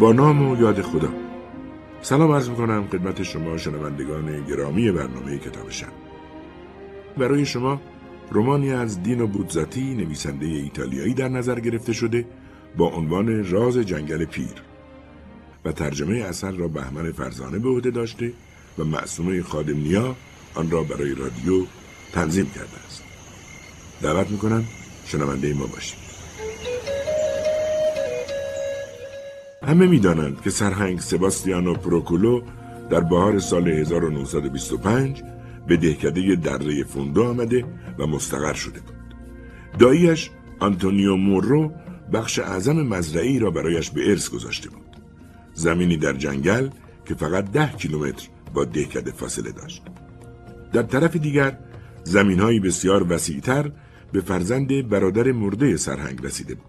با نام و یاد خدا. سلام عرض میکنم خدمت شما شنوندگان گرامی برنامه کتاب شب. برای شما رمانی از دینو بوتزاتی نویسنده ایتالیایی در نظر گرفته شده با عنوان راز جنگل پیر و ترجمه اثر را بهمن فرزانه به عهده داشته و معصومه خادم نیا آن را برای رادیو تنظیم کرده است. دعوت میکنم شنونده ما باشید. همه میدانند که سرهنگ سباستیانو پروکولو در بهار سال 1925 به دهکده دره فوندو آمده و مستقر شده بود. داییش آنتونیو مورو بخش اعظم مزرعه‌ای را برایش به ارث گذاشته بود. زمینی در جنگل که فقط 10 کیلومتر با دهکده فاصله داشت. در طرف دیگر زمین‌های بسیار وسیع‌تر به فرزند برادر مرده سرهنگ رسیده بود.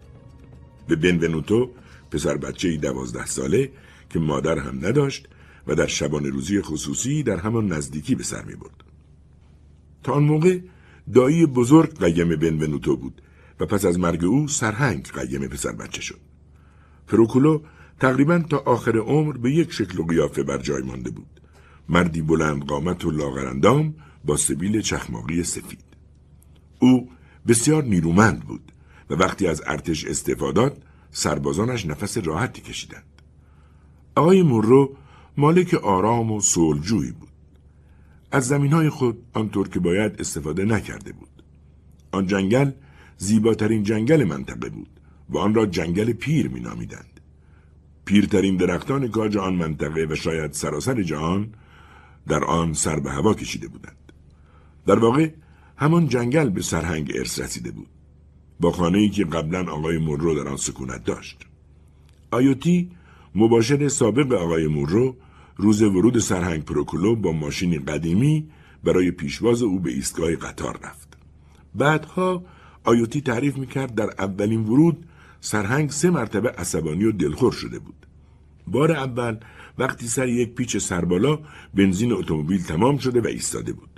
به بنونوتو، پسر بچه‌ای 12 ساله که مادر هم نداشت و در شبانه روزی خصوصی در همان نزدیکی به سر می‌برد. تا آن موقع دایی بزرگ قیم بنونوتو بود و پس از مرگ او سرهنگ قیم پسر بچه شد. پروکولو تقریباً تا آخر عمر به یک شکل و قیافه بر جای مانده بود. مردی بلند قامت و لاغرندام با سبیل چخماقی سفید. او بسیار نیرومند بود و وقتی از ارتش استفاداد سربازانش نفس راحتی کشیدند. آقای مورو مالک آرام و صلح‌جویی بود. از زمین‌های خود آنطور که باید استفاده نکرده بود. آن جنگل زیباترین جنگل منطقه بود و آن را جنگل پیر می‌نامیدند. پیرترین درختان کاج آن منطقه و شاید سراسر جهان در آن سر به هوا کشیده بودند. در واقع همان جنگل به سرهنگ ارث رسیده بود، با خانه‌ای که قبلاً آقای مورو در آن سکونت داشت. آیوتی مباشر سابق آقای مورو روز ورود سرهنگ پروکولو با ماشین قدیمی برای پیشواز او به ایستگاه قطار رفت. بعدها آیوتی تعریف میکرد در اولین ورود سرهنگ 3 مرتبه عصبانی و دلخور شده بود. بار اول وقتی سر یک پیچ سربالا بنزین اتومبیل تمام شده و ایستاده بود.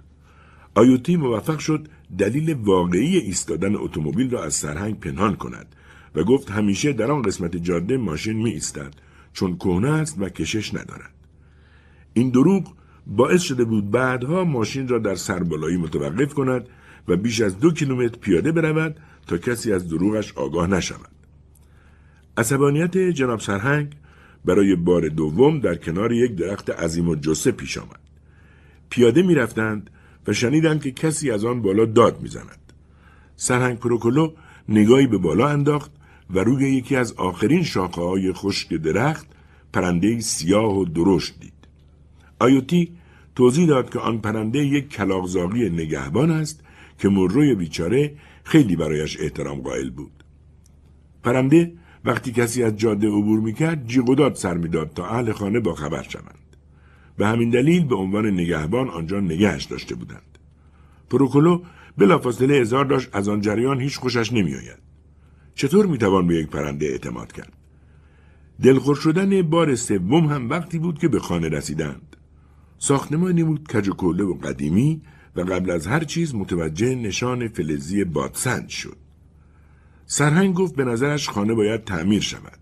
آیوتی موفق شد دلیل واقعی ایستادن اتومبیل را از سرهنگ پنهان کند و گفت همیشه در آن قسمت جاده ماشین می ایستد چون کهنه است و کشش ندارد. این دروغ باعث شده بود بعدها ماشین را در سربالایی متوقف کند و بیش از 2 کیلومتر پیاده برود تا کسی از دروغش آگاه نشود. عصبانیت جناب سرهنگ برای بار دوم در کنار یک درخت عظیم الجثه پیش آمد. پیاده می رفتند و شنیدند که کسی از آن بالا داد می زند. سرهنگ پروکولو نگاهی به بالا انداخت و روی یکی از آخرین شاخه‌های خشک درخت پرنده‌ای سیاه و درشت دید. آیوتی توضیح داد که آن پرنده یک کلاغزاغی نگهبان است که مروی بیچاره خیلی برایش احترام قائل بود. پرنده وقتی کسی از جاده عبور می‌کرد جیغ و داد سر می‌داد تا اهل خانه با خبر شوند. به همین دلیل به عنوان نگهبان آنجا نگهش داشته بودند. پروکولو بلافاصله اظهار داشت از آن جریان هیچ خوشش نمی‌آید. چطور میتوان به یک پرنده اعتماد کرد؟ دلخور شدن بار سوم هم وقتی بود که به خانه رسیدند. ساختمانی بود کج و کوله و قدیمی و قبل از هر چیز متوجه نشان فلزی بادسنج شد. سرهنگ گفت به نظرش خانه باید تعمیر شود.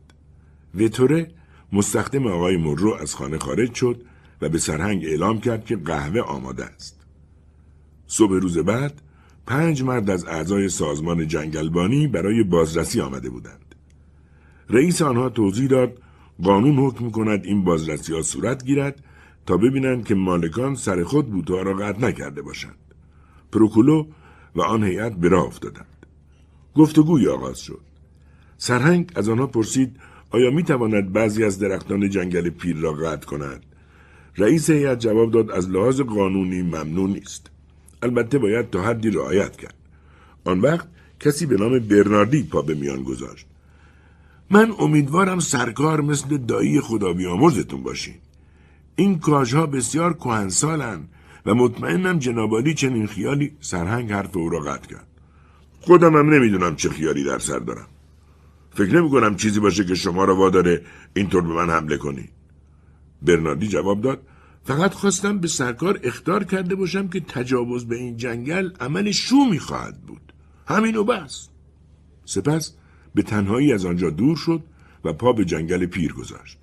ویتوره مستخدم آقای مورو از خانه خارج شد و به سرهنگ اعلام کرد که قهوه آماده است. صبح روز بعد 5 مرد از اعضای سازمان جنگلبانی برای بازرسی آمده بودند. رئیس آنها توضیح داد قانون حکم می‌کند این بازرسی‌ها صورت گیرد تا ببینند که مالکان سر خود بوته‌ها را قطع نکرده باشند. پروکولو و آن هیئت به راه افتادند. گفتگوی آغاز شد. سرهنگ از آنها پرسید آیا می‌تواند بعضی از درختان جنگل پیر را قطع کند؟ رئیس هیئت جواب داد از لحاظ قانونی ممنوع نیست. البته باید تا حدی رعایت کرد. آن وقت کسی به نام برناردی پا به میان گذاشت. من امیدوارم سرکار مثل دایی خدا بیامرزتون باشین. این کاجها بسیار کهنسالن و مطمئنم جنابالی چنین خیالی. سرهنگ حرف او را قطع کرد. خودم هم نمیدونم چه خیالی در سر دارم. فکر نمی کنم چیزی باشه که شما را واداره اینطور به من حمله کنی. برناردی جواب داد فقط خواستم به سرکار اخطار کرده باشم که تجاوز به این جنگل عمل شومی خواهد بود. همین و بس. سپس به تنهایی از آنجا دور شد و پا به جنگل پیر گذاشت.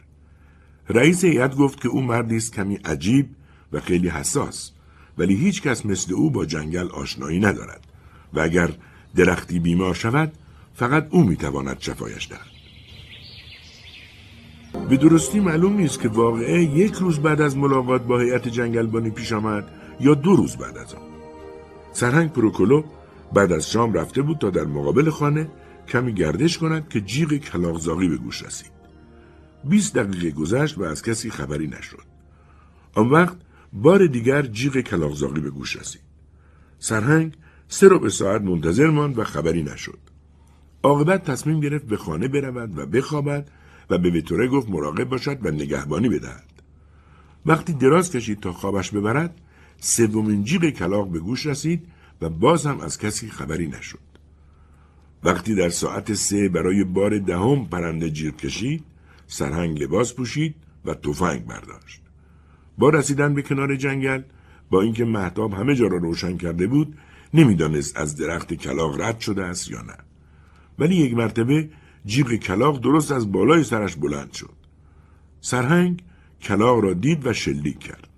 رئیس هیئت گفت که او مردی است کمی عجیب و خیلی حساس، ولی هیچ کس مثل او با جنگل آشنایی ندارد و اگر درختی بیمار شود فقط او میتواند شفایش دهد. به درستی معلوم نیست که واقعه یک روز بعد از ملاقات با هیئت جنگلبانی پیش آمد یا 2 روز بعد از آن. سرهنگ پروکولو بعد از شام رفته بود تا در مقابل خانه کمی گردش کند که جیغ کلاغزاغی به گوش رسید. 20 دقیقه گذشت و از کسی خبری نشد. آن وقت بار دیگر جیغ کلاغزاغی به گوش رسید. سرهنگ 3/4 ساعت منتظر ماند و خبری نشد. عاقبت تصمیم گرفت به خانه برود و بخوابد و به ویتوره گفت مراقب باشد و نگهبانی بدهد. وقتی دراز کشید تا خوابش ببرد، 3 جیغ کلاغ به گوش رسید و باز هم از کسی خبری نشد. وقتی در ساعت 3 برای بار 10 پرنده جیغ کشید، سرهنگ لباس پوشید و تفنگ برداشت. با رسیدن به کنار جنگل، با اینکه مهتاب همه جا را روشن کرده بود، نمیدانست از درخت کلاغ رد شده است یا نه. ولی یک مرتبه جیغ کلاغ درست از بالای سرش بلند شد. سرهنگ کلاغ را دید و شلیک کرد.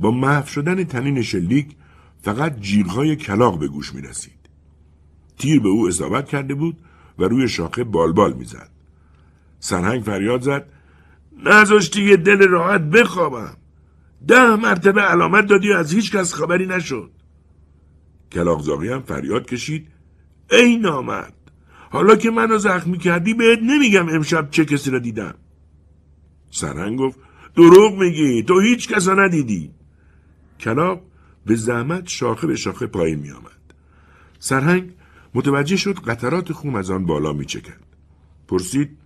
با محو شدن تنین شلیک فقط جیغ‌های کلاغ به گوش می رسید. تیر به او اصابت کرده بود و روی شاخه بالبال می زد. سرهنگ فریاد زد نذاشتی یه دل راحت بخوابم. 10 مرتبه علامت دادی و از هیچ کس خبری نشد. کلاغزاغی هم فریاد کشید ای نامرد، حالا که منو زخمی کردی بهت نمیگم امشب چه کسی را دیدم. سرهنگ گفت دروغ میگی، تو هیچ کس را ندیدی. کلاغ به زحمت شاخه به شاخه پایین می آمد. سرهنگ متوجه شد قطرات خون از آن بالا می چکند. پرسید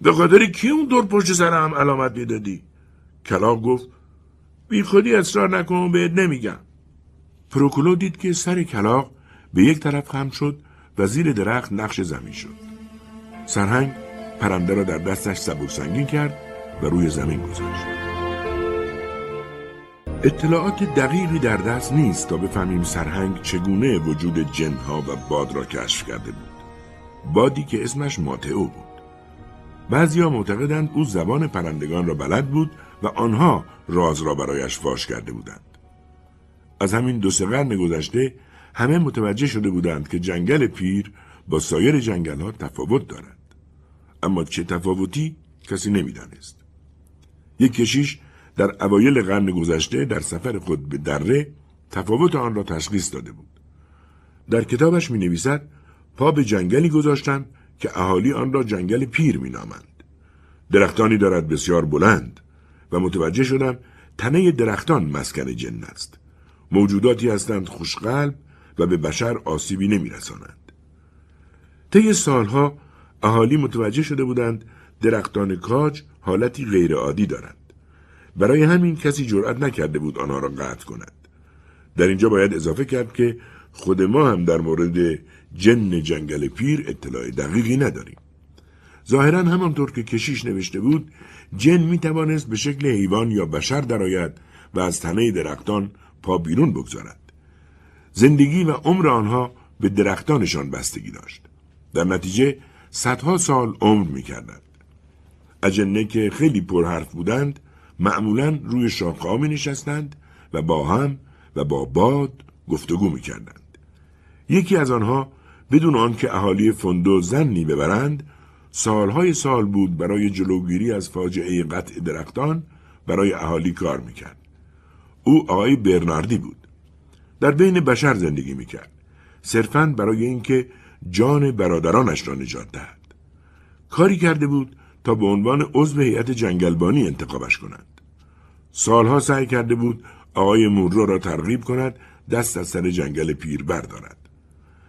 به خاطر کی اون دور پشت سرم علامت می دادی؟ کلاغ گفت بی خودی اصرار نکن، بهت نمیگم. پروکولو دید که سر کلاغ به یک طرف خم شد و زیر درخت نقش زمین شد. سرهنگ پرنده را در دستش سبک سنگین کرد و روی زمین گذاشت. اطلاعات دقیقی در دست نیست تا بفهمیم سرهنگ چگونه وجود جنها و باد را کشف کرده بود. بادی که اسمش ماتئو بود. بعضیا معتقدند او زبان پرندگان را بلد بود و آنها راز را برایش فاش کرده بودند. از همین 2 قرن گذشته همه متوجه شده بودند که جنگل پیر با سایر جنگل ها تفاوت دارد. اما چه تفاوتی کسی نمیدانست. یک کشیش در اوایل قرن گذشته در سفر خود به دره تفاوت آن را تشخیص داده بود. در کتابش می نویسد پا به جنگلی گذاشتند که اهالی آن را جنگل پیر می نامند. درختانی دارد بسیار بلند و متوجه شدم تنه درختان مسکن جن است. موجوداتی هستند خوشقلب و به بشر آسیبی نمی رسانند. طی سالها اهالی متوجه شده بودند درختان کاج حالتی غیرعادی دارند. برای همین کسی جرئت نکرده بود آنها را قطع کند. در اینجا باید اضافه کرد که خود ما هم در مورد جن جنگل پیر اطلاع دقیقی نداریم. ظاهراً همانطور که کشیش نوشته بود، جن میتوانست به شکل حیوان یا بشر درآید و از تنه درختان پا بیرون بگذارد. زندگی و عمر آنها به درختانشان بستگی داشت. در نتیجه صدها سال عمر میکردند. اجنه که خیلی پرحرف بودند، معمولاً روی شاخه‌ها می‌نشستند و با هم و با باد گفتگو می‌کردند. یکی از آنها بدون آنکه اهالی فوندو زنی ببرند، سالهای سال بود برای جلوگیری از فاجعه قطع درختان برای اهالی کار می‌کرد. او آقای برناردی بود. در بین بشر زندگی می‌کرد، صرفاً برای اینکه جان برادرانش را نجات دهد. کاری کرده بود تا به عنوان عضو هیئت جنگلبانی انتخابش کنند. سالها سعی کرده بود آقای مورو را ترغیب کند دست از سر جنگل پیر بردارد.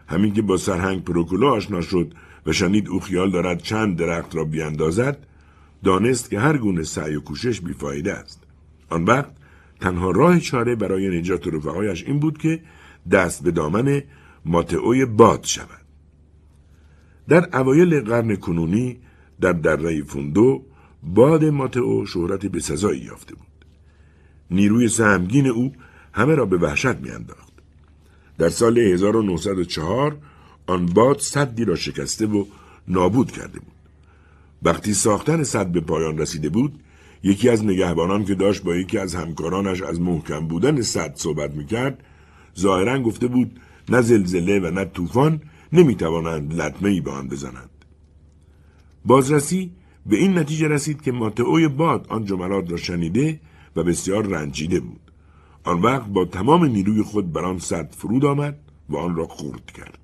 همین که با سرهنگ پروکولو آشنا شد و شنید او خیال دارد چند درخت را بیاندازد، دانست که هر گونه سعی و کوشش بیفایده است. آن وقت تنها راه چاره برای نجات رفقایش این بود که دست به دامن ماتئوی باد شود. در اوایل قرن کنونی در دره فوندو باد ماتئو شهرت بسزایی یافته بود. نیروی سهمگین او همه را به وحشت میانداخت. در سال 1904 آن باد سدی را شکسته و نابود کرده بود. وقتی ساختن سد به پایان رسیده بود، یکی از نگهبانان که داشت با یکی از همکارانش از محکم بودن سد صحبت میکرد، ظاهرا گفته بود نه زلزله و نه طوفان نمیتوانند لطمه‌ای به آن بزنند. بازرسی به این نتیجه رسید که ماتئوی باد آن جملات را شنیده و بسیار رنجیده بود. آن وقت با تمام نیروی خود بر آن سد فرود آمد و آن را خرد کرد.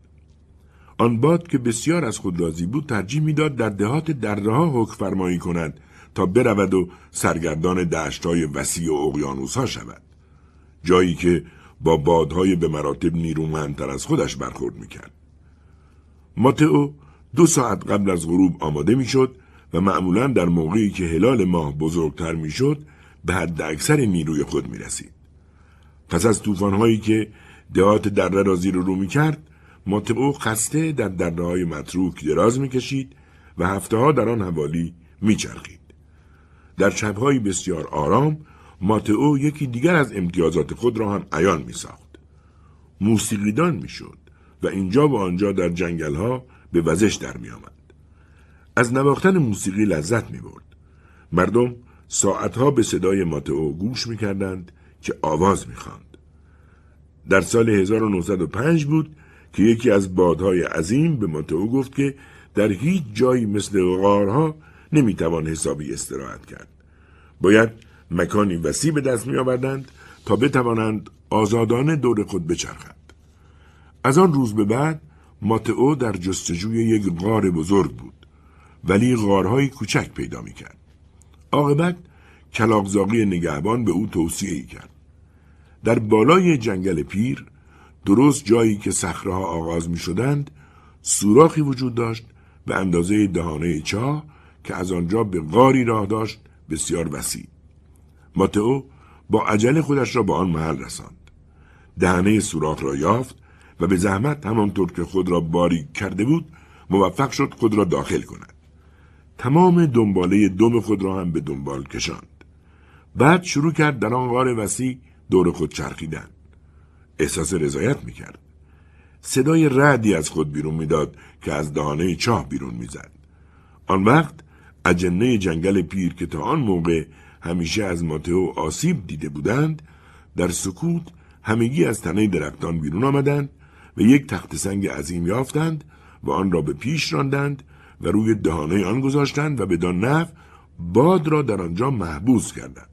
آن باد که بسیار از خود راضی بود ترجیح میداد در دهات دره‌ها حکم فرمایی کند تا برود و سرگردان دشت‌های وسیع و اقیانوس‌ها شود، جایی که با بادهای به مراتب نیرومندتر از خودش برخورد میکرد. ماتئو 2 ساعت قبل از غروب آماده میشد و معمولاً در موقعی که هلال ماه بزرگتر میشد به حد اکثر نیروی خود میرسید. پس از طوفان‌هایی که دهات دره را زیر و رو میکرد، ماتئو خسته در دره‌های متروک دراز میکشید و هفته‌ها در آن حوالی میچرخید. در شب‌های بسیار آرام، ماتئو یکی دیگر از امتیازات خود را هم عیان میساخت. موسیقیدان میشد و اینجا و آنجا در جنگل‌ها به وزش در میآمد. از نواختن موسیقی لذت می‌برد. مردم ساعت‌ها به صدای ماتئو گوش می‌کردند که آواز می‌خواند. در سال 1905 بود که یکی از بادهای عظیم به ماتئو گفت که در هیچ جایی مثل غارها نمیتوان حسابی استراحت کرد. باید مکانی وسیع به دست می آوردند تا بتوانند آزادانه دور خود بچرخند. از آن روز به بعد ماتئو در جستجوی یک غار بزرگ بود، ولی غارهای کوچک پیدا می کرد. عاقبت کلاغزاقی نگهبان به او توصیه‌ای کرد. در بالای جنگل پیر، درست جایی که صخره‌ها آغاز می شدند، سوراخی وجود داشت به اندازه دهانه چاه که از آنجا به غاری راه داشت بسیار وسیع. ماتئو با عجله خودش را به آن محل رساند. دهانه سوراخ را یافت و به زحمت همانطور که خود را باریک کرده بود موفق شد خود را داخل کند. تمام دنباله دم خود را هم به دنبال کشاند. بعد شروع کرد در آن غار وسیع دور خود چرخیدن. احساس رضایت میکرد. صدای رعدی از خود بیرون میداد که از دهانه چاه بیرون میزد. آن وقت اجنه جنگل پیر که تا آن موقع همیشه از ماتئو آسیب دیده بودند، در سکوت همگی از تنه درختان بیرون آمدند و یک تخت سنگ عظیم یافتند و آن را به پیش راندند و روی دهانه آن گذاشتند و بدان نحو باد را در آنجا محبوس کردند.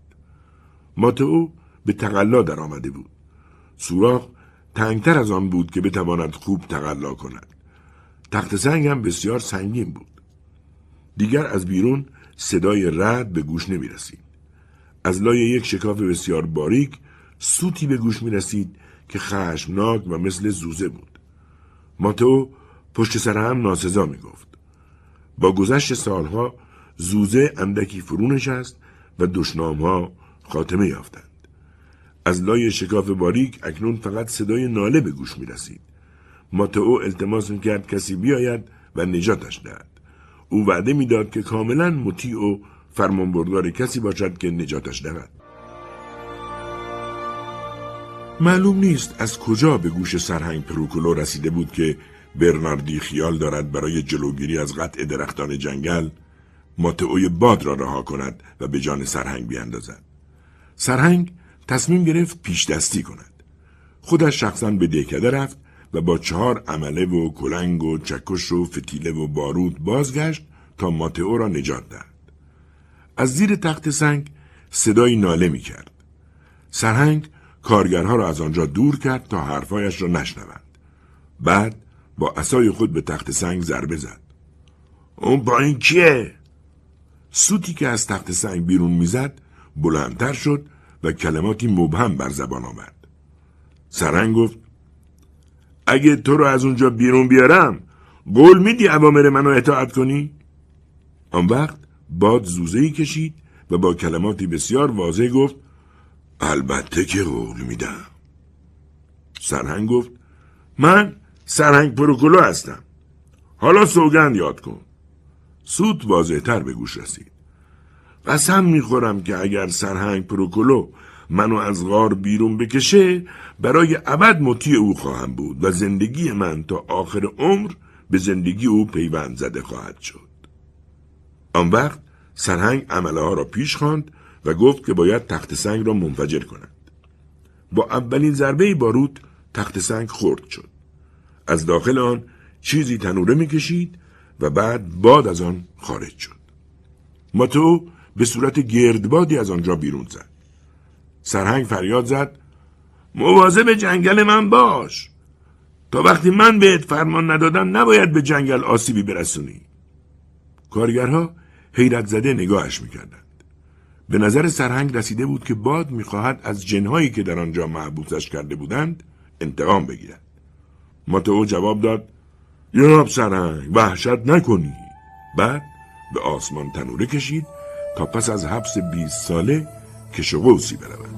ماتئو به تقلا در آمده بود. سوراخ تنگتر از آن بود که بتواند خوب تقلا کند. تخت سنگ هم بسیار سنگین بود. دیگر از بیرون صدای رعد به گوش نمی رسید. از لای یک شکاف بسیار باریک صوتی به گوش می رسید که خشمناک و مثل زوزه بود. ماتئو پشت سر هم ناسزا می گفت. با گذشت سالها زوزه اندکی فرونش است و دشنام ها خاتمه یافتند. از لای شکاف باریک اکنون فقط صدای ناله به گوش می رسید. ماتئو التماس می کرد کسی بیاید و نجاتش دهد. او وعده میداد که کاملا مطیع و فرمانبردار کسی باشد که نجاتش دهد. معلوم نیست از کجا به گوش سرهنگ پروکولو رسیده بود که برناردی خیال دارد برای جلوگیری از قطع درختان جنگل ماتئوی باد را رها کند و به جان سرهنگ بیاندازد. سرهنگ تصمیم گرفت پیش دستی کند. خودش شخصا به دهکده رفت و با 4 عمله و کلنگ و چکش و فتیله و بارود بازگشت تا ماتئو را نجات دهد. از زیر تخت سنگ صدای ناله می کرد. سرهنگ کارگرها را از آنجا دور کرد تا حرفایش را نشنوند. بعد با عصای خود به تخت سنگ ضربه زد. اون پایین کیه؟ صوتی که از تخت سنگ بیرون می زد بلندتر شد و کلماتی مبهم بر زبان آمد. سرهنگ گفت اگه تو رو از اونجا بیرون بیارم قول میدی اوامر منو اطاعت کنی؟ آن وقت باد زوزه‌ای کشید و با کلماتی بسیار واضح گفت البته که قول میدم. سرهنگ گفت من سرهنگ پروکولو هستم. حالا سوگند یاد کن. صوت واضح‌تر به گوش رسید. قسم میخورم که اگر سرهنگ پروکولو منو از غار بیرون بکشه برای ابد مطیع او خواهم بود و زندگی من تا آخر عمر به زندگی او پیوند زده خواهد شد. آن وقت سرهنگ عمله ها را پیش خواند و گفت که باید تخت سنگ را منفجر کنند. با اولین ضربه باروت تخت سنگ خرد شد. از داخل آن چیزی تنوره میکشید و بعد باد از آن خارج شد. ماتئو به صورت گردبادی از آنجا بیرون زد. سرهنگ فریاد زد: مواظب جنگل من باش. تا وقتی من بهت فرمان ندادم نباید به جنگل آسیبی برسونی. کارگرها حیرت زده نگاهش میکردند. به نظر سرهنگ رسیده بود که باد میخواهد از جنهایی که در آنجا محبوسش کرده بودند انتقام بگیرد. ماتئو جواب داد: جناب سرهنگ، وحشت نکنی. بعد به آسمان تنوره کشید تا پس از حبس 20 ساله کش و قوسی برود.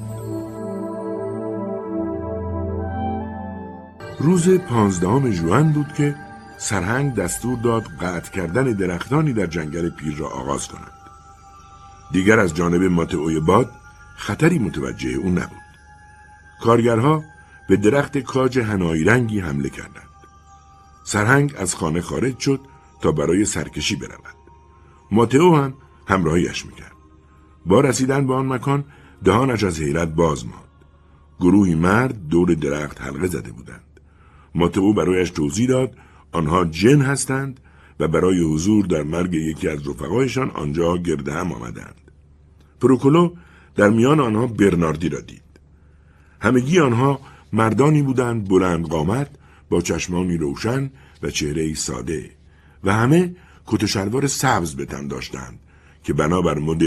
روز 15 ژوئن بود که سرهنگ دستور داد قطع کردن درختانی در جنگل پیر را آغاز کنند. دیگر از جانب ماتئوی باد خطری متوجه او نبود. کارگرها به درخت کاج حنایی رنگی حمله کردند. سرهنگ از خانه خارج شد تا برای سرکشی برود. ماتئو هم همراهیش میکرد. با رسیدن به آن مکان دهانش از حیرت باز ماند. گروهی مرد دور درخت حلقه زده بودند. ماتئو برایش توضیح داد آنها جن هستند و برای حضور در مرگ یکی از رفقایشان آنجا گرد هم آمدند. پروکولو در میان آنها برناردی را دید. همگی آنها مردانی بودند بلند قامت با چشمانی روشن و چهره‌ای ساده و همه کت و شلوار سبز به تن داشتند که بنابر مد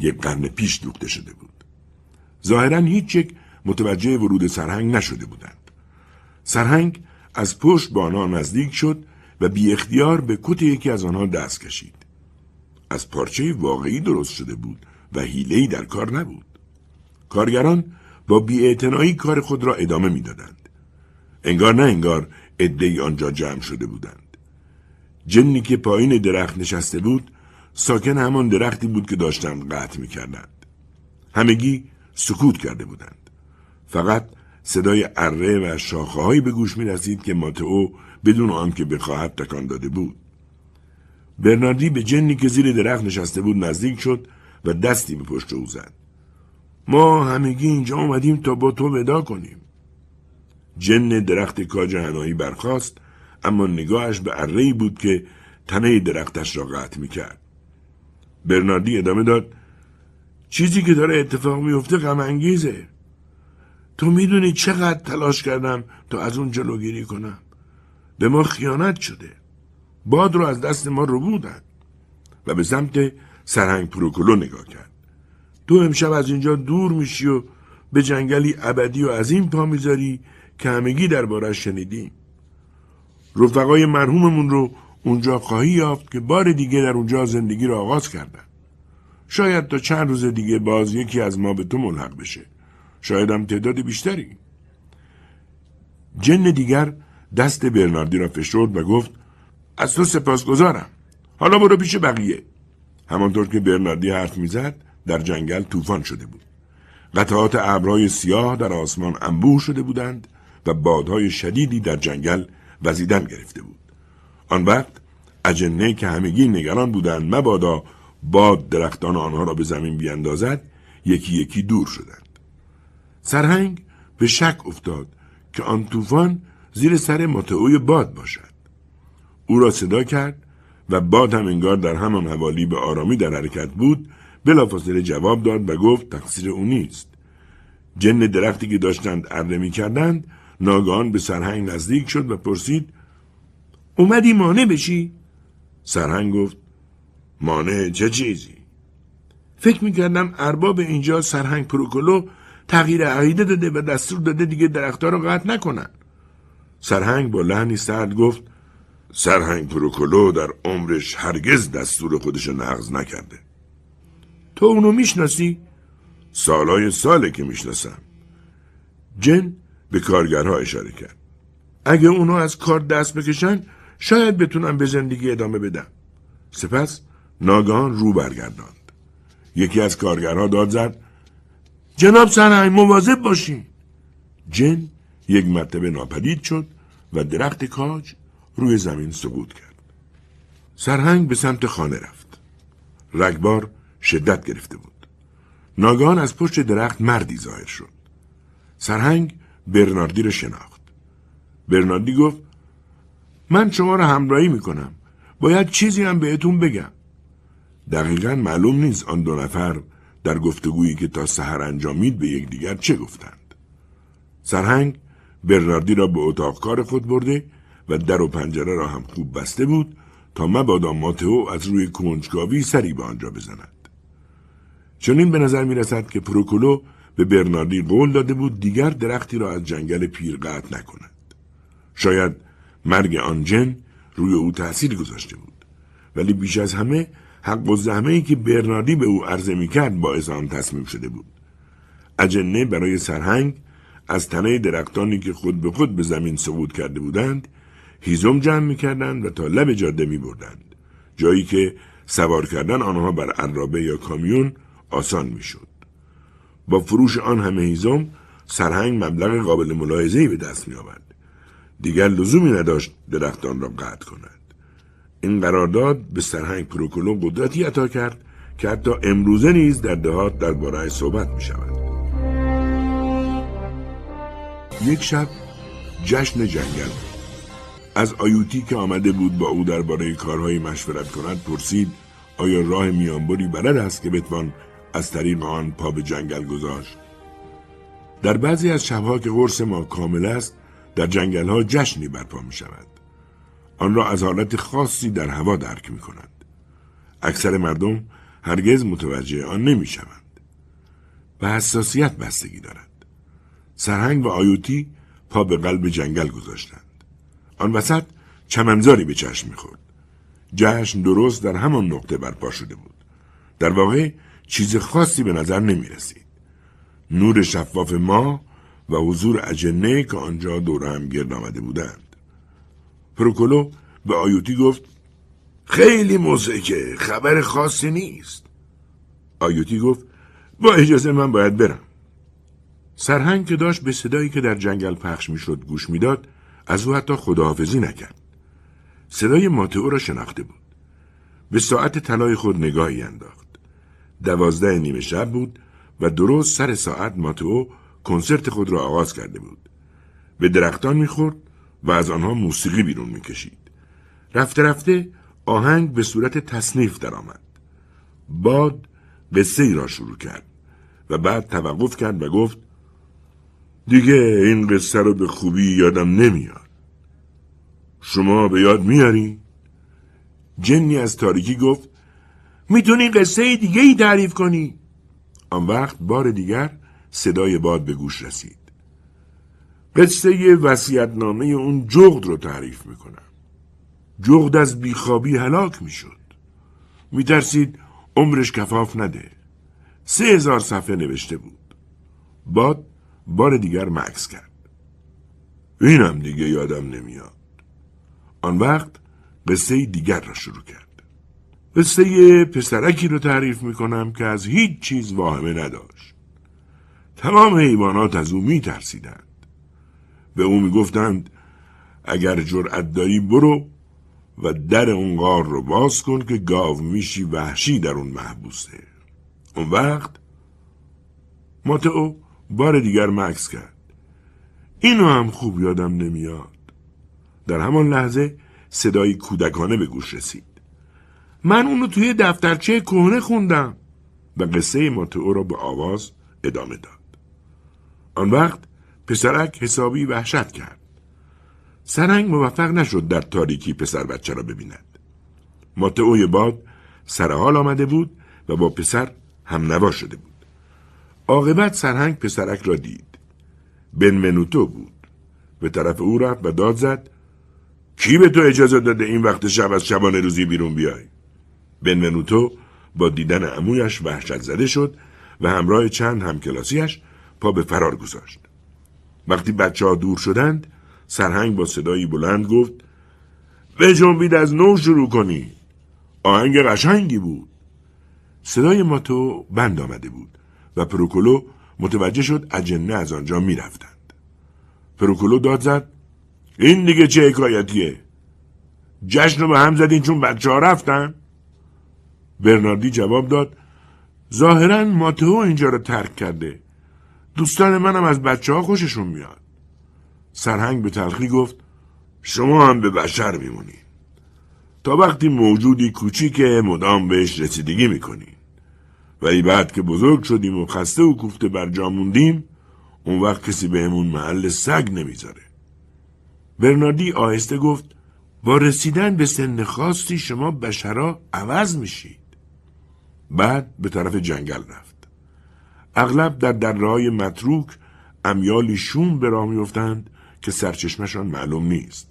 یک قرن پیش دوخته شده بود. ظاهراً هیچ یک متوجه ورود سرهنگ نشده بودند. سرهنگ از پشت به آنها نزدیک شد و بی اختیار به کت یکی از آنها دست کشید. از پارچه واقعی درست شده بود و حیله‌ای در کار نبود. کارگران با بی‌اعتنایی کار خود را ادامه می‌دادند. انگار نه انگار عده‌ای آنجا جمع شده بودند. جنی که پایین درخت نشسته بود ساکن همان درختی بود که داشتند قطع می‌کردند. همگی سکوت کرده بودند. فقط صدای اره و شاخه‌هایی به گوش می‌رسید که ماتئو بدون آنکه بخواهد تکان داده بود. برناردی به جنی که زیر درخت نشسته بود نزدیک شد و دستی به پشت او زد. ما همگی اینجا آمدیم تا با تو ودا کنیم. جن درخت کاج حنایی برخاست، اما نگاهش به اره‌ای بود که تنه درختش را قطع می‌کرد. برناردی ادامه داد: چیزی که داره اتفاق میفته غم انگیزه. تو میدونی چقدر تلاش کردم تا از اون جلوگیری کنم. به ما خیانت شده. باد رو از دست ما رو بودن. و به سمت سرهنگ پروکولو نگاه کرد. تو امشب از اینجا دور میشی و به جنگلی ابدی و عظیم پا میذاری که همگی درباره‌اش شنیدیم. رفقای مرحوممون رو اونجا خواهی یافت که بار دیگه در اونجا زندگی رو آغاز کردن. شاید تا چند روز دیگه باز یکی از ما به تو ملحق بشه. شاید هم تعداد بیشتری. جن دیگر دست برناردی را فشرد و گفت: از تو سپاسگزارم. حالا برو پیش بقیه. همانطور که برناردی حرف میزد در جنگل طوفان شده بود. قطعات ابرهای سیاه در آسمان انبوه شده بودند و بادهای شدیدی در جنگل وزیدن گرفته بود. آن وقت اجنه که همگی نگران بودند مبادا باد درختان آنها را به زمین بیاندازد یکی یکی دور شدند. سرهنگ به شک افتاد که آن طوفان زیر سر ماتئوی باد باشد. او را صدا کرد و باد هم انگار در همان حوالی به آرامی در حرکت بود. بلافاصله جواب داد و گفت تقصیر او نیست. جن درختی که داشتند اره می‌کردند ناگهان به سرهنگ نزدیک شد و پرسید: اومدی مانع بشی؟ سرهنگ گفت: مانع چه چیزی؟ فکر می‌کردم ارباب اینجا سرهنگ پروکولو تغییر عقیده داده و دستور داده دیگه درخت‌ها رو قطع نکنن. سرهنگ با لحنی سرد گفت: سرهنگ پروکولو در عمرش هرگز دستور خودش نقض نکرده. تو اونو میشناسی؟ سالهای ساله که میشناسم. جن به کارگرها اشاره کرد. اگه اونو از کار دست بکشن شاید بتونن به زندگی ادامه بدن. سپس ناگهان رو برگرداند. یکی از کارگرها داد زد: جناب سرهنگ مواظب باشین. جن یک مرتبه ناپدید شد و درخت کاج روی زمین سقوط کرد. سرهنگ به سمت خانه رفت. رگبار شدت گرفته بود. ناگهان از پشت درخت مردی ظاهر شد. سرهنگ برناردی را شناخت. برناردی گفت من شما را همراهی میکنم. باید چیزی هم بهتون بگم. دقیقاً معلوم نیست آن دو نفر در گفتگویی که تا سحر انجامید به یکدیگر چه گفتند. سرهنگ برناردی را به اتاق کار خود برده و در و پنجره را هم خوب بسته بود تا مبادا ماتئو از روی کنجکاوی سری به آنجا بزند. چنین به نظر می رسد که پروکولو به برناردی قول داده بود دیگر درختی را از جنگل پیر قطع نکند. شاید مرگ آن جن روی او تأثیر گذاشته بود، ولی بیش از همه حق و زحمه‌ای که برناردی به او عرضه می‌کرد باعث آن تصمیم شده بود. اجنه برای سرهنگ از تنه درختانی که خود به خود به زمین سقوط کرده بودند هیزم جمع می‌کردند و تا لب جاده می‌بردند، جایی که سوار کردن آنها بر عرابه یا کامیون آسان می‌شد. با فروش آن همه هیزم سرهنگ مبلغ قابل ملاحظه‌ای به دست می‌آورد. دیگر لزومی نداشت درختان را قطع کند. این قرارداد به سرهنگ پروکولو قدرتی عطا کرد که حتی امروزه نیز در دهات درباره‌اش صحبت می‌شود. یک شب جشن جنگل. از آیوتی که آمده بود با او درباره کارهای مشورت کند پرسید آیا راه میانبری بلد است که بتوان از طریق آن پا به جنگل گذاشت. در بعضی از شبها که قرص ما کامل است در جنگل‌ها جشنی برپا می‌شود. آن را از حالت خاصی در هوا درک می‌کنند. اکثر مردم هرگز متوجه آن نمی‌شوند. به حساسیت بستگی دارد. سرهنگ و آیوتی پا به قلب جنگل گذاشتند. آن وسط چمنزاری به چشم می‌خورد. جشن درست در همان نقطه برپا شده بود. در واقع چیز خاصی به نظر نمی‌رسید. نور شفاف ماه و حضور اجنه که آنجا دور هم گرد آمده بودند. پروکولو به آیوتی گفت خیلی مضحکه، خبر خاصی نیست. آیوتی گفت با اجازه من باید برم. سرهنگ که داشت به صدایی که در جنگل پخش می شد گوش می داد از او حتی خداحافظی نکرد. صدای ماتئو را شناخته بود. به ساعت طلای خود نگاهی انداخت. 12 نیم شب بود و درست سر ساعت ماتئو کنسرت خود را آغاز کرده بود. به درختان می‌خورد و از آنها موسیقی بیرون می‌کشید. رفته رفته آهنگ به صورت تصنیف درآمد. باد قصه‌ای را شروع کرد و بعد توقف کرد و گفت دیگه این قصه رو به خوبی یادم نمیاد. شما به یاد میاری؟ جنی از تاریکی گفت میتونی قصه دیگه‌ای تعریف کنی؟ آن وقت بار دیگر صدای باد به گوش رسید. قصه وصیت‌نامه اون جغد رو تعریف میکنم. جغد از بیخوابی هلاک میشد. میترسید عمرش کفاف نده. 3000 صفحه نوشته بود. باد بار دیگر مکث کرد. اینم دیگه یادم نمیاد. آن وقت قصه دیگر را شروع کرد. قصه پسرکی رو تعریف میکنم که از هیچ چیز واهمه نداشت. تمام حیوانات از او می ترسیدند. به او می گفتند اگر جرأت داری برو و در اون غار رو باز کن که گاو میشی وحشی در اون محبوسه. اون وقت ماتئو بار دیگر مکث کرد. اینو هم خوب یادم نمیاد. در همان لحظه صدای کودکانه به گوش رسید. من اونو توی دفترچه کهنه خوندم. و قصه ماتئو را به آواز ادامه داد. آن وقت پسرک حسابی وحشت کرد. سرهنگ موفق نشد در تاریکی پسر بچه را ببیند. ماتئوی باد سرحال آمده بود و با پسر هم نوا شده بود. عاقبت سرهنگ پسرک را دید. بنونوتو بود. به طرف او رفت و داد زد کی به تو اجازه داده این وقت شب از شبانه روزی بیرون بیای؟ بنونوتو با دیدن عمویش وحشت زده شد و همراه چند همکلاسیش پا به فرار گذاشت. وقتی بچه ها دور شدند سرهنگ با صدایی بلند گفت بجنبید از نو شروع کنی. آهنگ قشنگی بود. صدای ماتئو بند آمده بود و پروکولو متوجه شد اجنه از آنجا می رفتند. پروکولو داد زد این دیگه چه حکایتیه؟ جشن رو به هم زدین چون بچه ها رفتن؟ برناردی جواب داد ظاهراً ماتئو اینجا رو ترک کرده. دوستان منم از بچه ها خوششون میاد. سرهنگ به تلخی گفت شما هم به بشر میمونید. تا وقتی موجودی کوچیکه مدام بهش رسیدگی میکنید. ولی بعد که بزرگ شدیم و خسته و کوفته بر جا موندیم اون وقت کسی بهمون محل سگ نمیذاره. برناردی آهسته گفت با رسیدن به سن خاصی شما بشرا عوض میشید. بعد به طرف جنگل رفت. اغلب در دره‌های متروک امیالی شوم به راه می‌افتند که سرچشمشان معلوم نیست.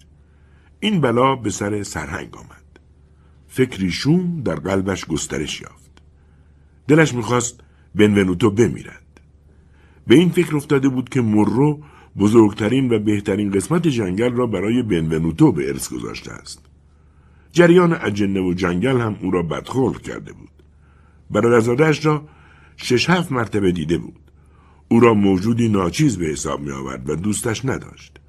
این بلا به سر سرهنگ آمد. فکری شوم در قلبش گسترش یافت. دلش می‌خواست بنونوتو بمیرد. به این فکر افتاده بود که مورو بزرگترین و بهترین قسمت جنگل را برای بنونوتو به ارث گذاشته است. جریان اجنه و جنگل هم او را بدخلق کرده بود. برادرزاده‌اش را 6-7 مرتبه دیده بود. او را موجودی ناچیز به حساب می آورد و دوستش نداشت.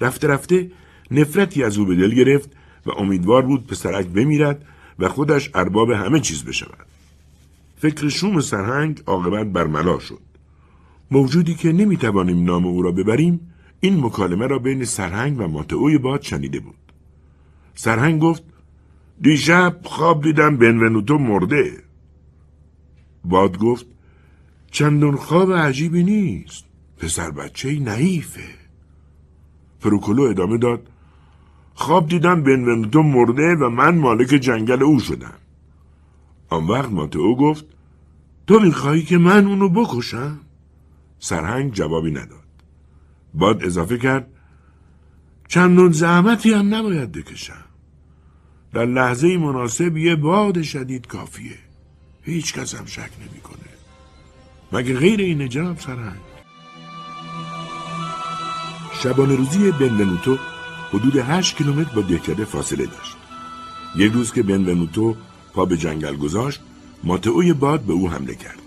رفته رفته نفرتی از او به دل گرفت و امیدوار بود پسرک بمیرد و خودش ارباب همه چیز بشود. فکر شوم سرهنگ عاقبت برملا شد. موجودی که نمی توانیم نام او را ببریم این مکالمه را بین سرهنگ و ماتئوی باد شنیده بود. سرهنگ گفت دیشب خواب دیدم بنونوتو مرده. باد گفت چندان خواب عجیبی نیست. پسر بچه‌ای نحیفه. پروکولو ادامه داد خواب دیدم بنونوتو مرده و من مالک جنگل او شدم. آن وقت ماتئو گفت تو میخوایی که من اونو بکشم؟ سرهنگ جوابی نداد. باد اضافه کرد چندان زحمتی هم نباید بکشم. در لحظه مناسب یه باد شدید کافیه. هیچ کس هم شک نمی کنه. مگه غیر اینه جناب سرهنگ؟ شبانه روزی بنونوتو حدود 8 کیلومتر با دهکده فاصله داشت. یک روز که بنونوتو پا به جنگل گذاشت ماتئوی باد به او حمله کرد.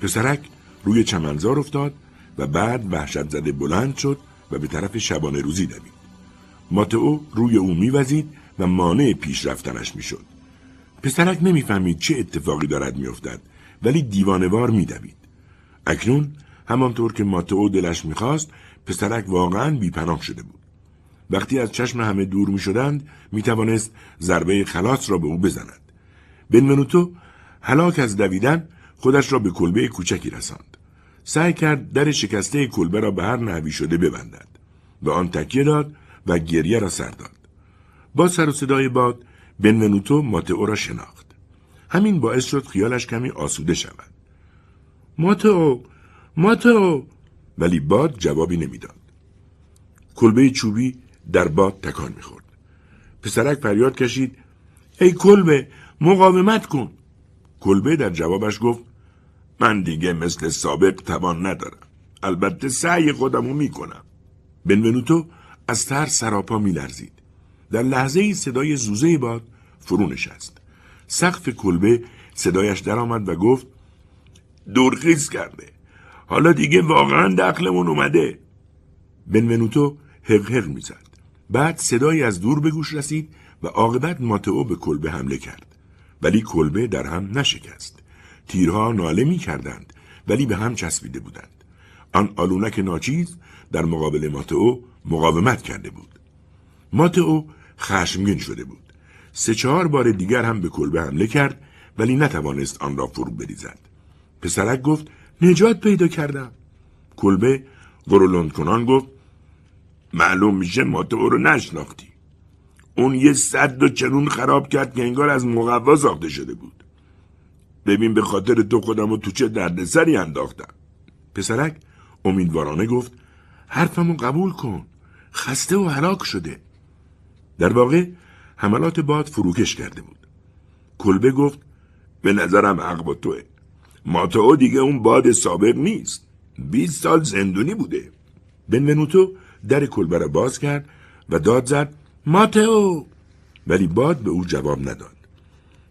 پسرک روی چمنزار افتاد و بعد وحشت زده بلند شد و به طرف شبانه روزی دوید. ماتئو روی او میوزید و مانع پیش رفتنش میشد. پسرک نمیفهمید چه اتفاقی دارد میافتد ولی دیوانه‌وار میدوید. اکنون همانطور که ماتئو دلش میخواست پسرک واقعاً بی‌پناه شده بود. وقتی از چشم همه دور میشدند میتوانست ضربه خلاص را به او بزند. بنونوتو هلاک از دویدن خودش را به کلبه کوچکی رساند. سعی کرد در شکسته کلبه را به هر نحوی شده ببندد. به آن تکیه داد و گریه را سر داد. با سر و صدای باد بنونوتو ماتئو را شناخت. همین باعث شد خیالش کمی آسوده شود. ماتئو ولی باد جوابی نمیداد. کلبه چوبی در باد تکان میخورد. پسرک فریاد کشید ای کلبه مقاومت کن. کلبه در جوابش گفت من دیگه مثل سابق توان ندارم. البته سعی خودمو میکنم. بنونوتو از ترس سراپا میلرزید. در لحظه‌ای صدای زوزه باد فرو نشست. سقف کلبه صدایش درآمد و گفت دورخیز کرده. حالا دیگه واقعا دخلمون اومده. بنونوتو هقهق میزد. بعد صدایی از دور به گوش رسید و عاقبت ماتئو به کلبه حمله کرد. ولی کلبه در هم نشکست. تیرها ناله می‌کردند ولی به هم چسبیده بودند. آن آلونک ناچیز در مقابل ماتئو مقاومت کرده بود. ماتئو خشمگین شده بود. 3-4 بار دیگر هم به کلبه حمله کرد ولی نتوانست آن را فرو بریزد. پسرک گفت نجات پیدا کردم. کلبه غرولند کنان گفت معلوم میشه ماتئو رو نشناختی. اون یه سد و چنون خراب کرد که انگار از مقوا ساخته شده بود. ببین به خاطر تو خودم رو تو چه دردسری انداختم. پسرک امیدوارانه گفت حرفمو قبول کن. خسته و هلاک شده. در واقع حملات باد فروکش کرده بود. کلبه گفت به نظرم حق با توه. ماتئو دیگه اون باد سابق نیست. 20 سال زندونی بوده. بنونوتو در کلبه را باز کرد و داد زد ماتئو ولی باد به او جواب نداد.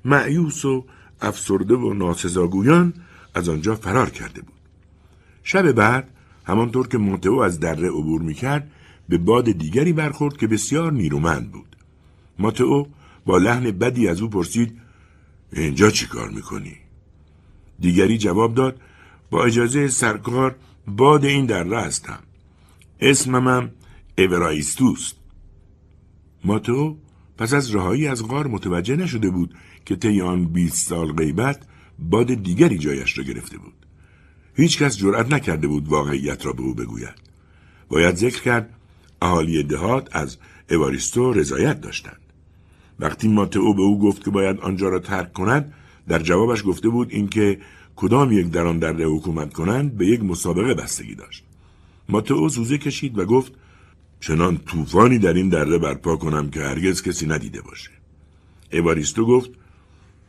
مأیوس و افسرده و ناسزاگویان از آنجا فرار کرده بود. شب بعد همانطور که ماتئو از دره عبور میکرد به باد دیگری برخورد که بسیار نیرومند بود. ماتئو با لحن بدی از او پرسید اینجا چی کار میکنی؟ دیگری جواب داد با اجازه سرکار باد این دره هستم. اسمم ایواریستوست. ماتئو پس از رهایی از غار متوجه نشده بود که طی آن 20 سال غیبت باد دیگری جایش را گرفته بود. هیچ کس جرأت نکرده بود واقعیت را به او بگوید. باید ذکر کرد اهالی دهات از ایواریستو رضایت داشتند. وقتی ماتئو به او گفت که باید آنجا را ترک کند، در جوابش گفته بود اینکه کدام یک در آن دره حکومت کنند به یک مسابقه بستگی داشت. ماتئو زوزه کشید و گفت چنان طوفانی در این دره برپا کنم که هرگز کسی ندیده باشه. ایواریستو گفت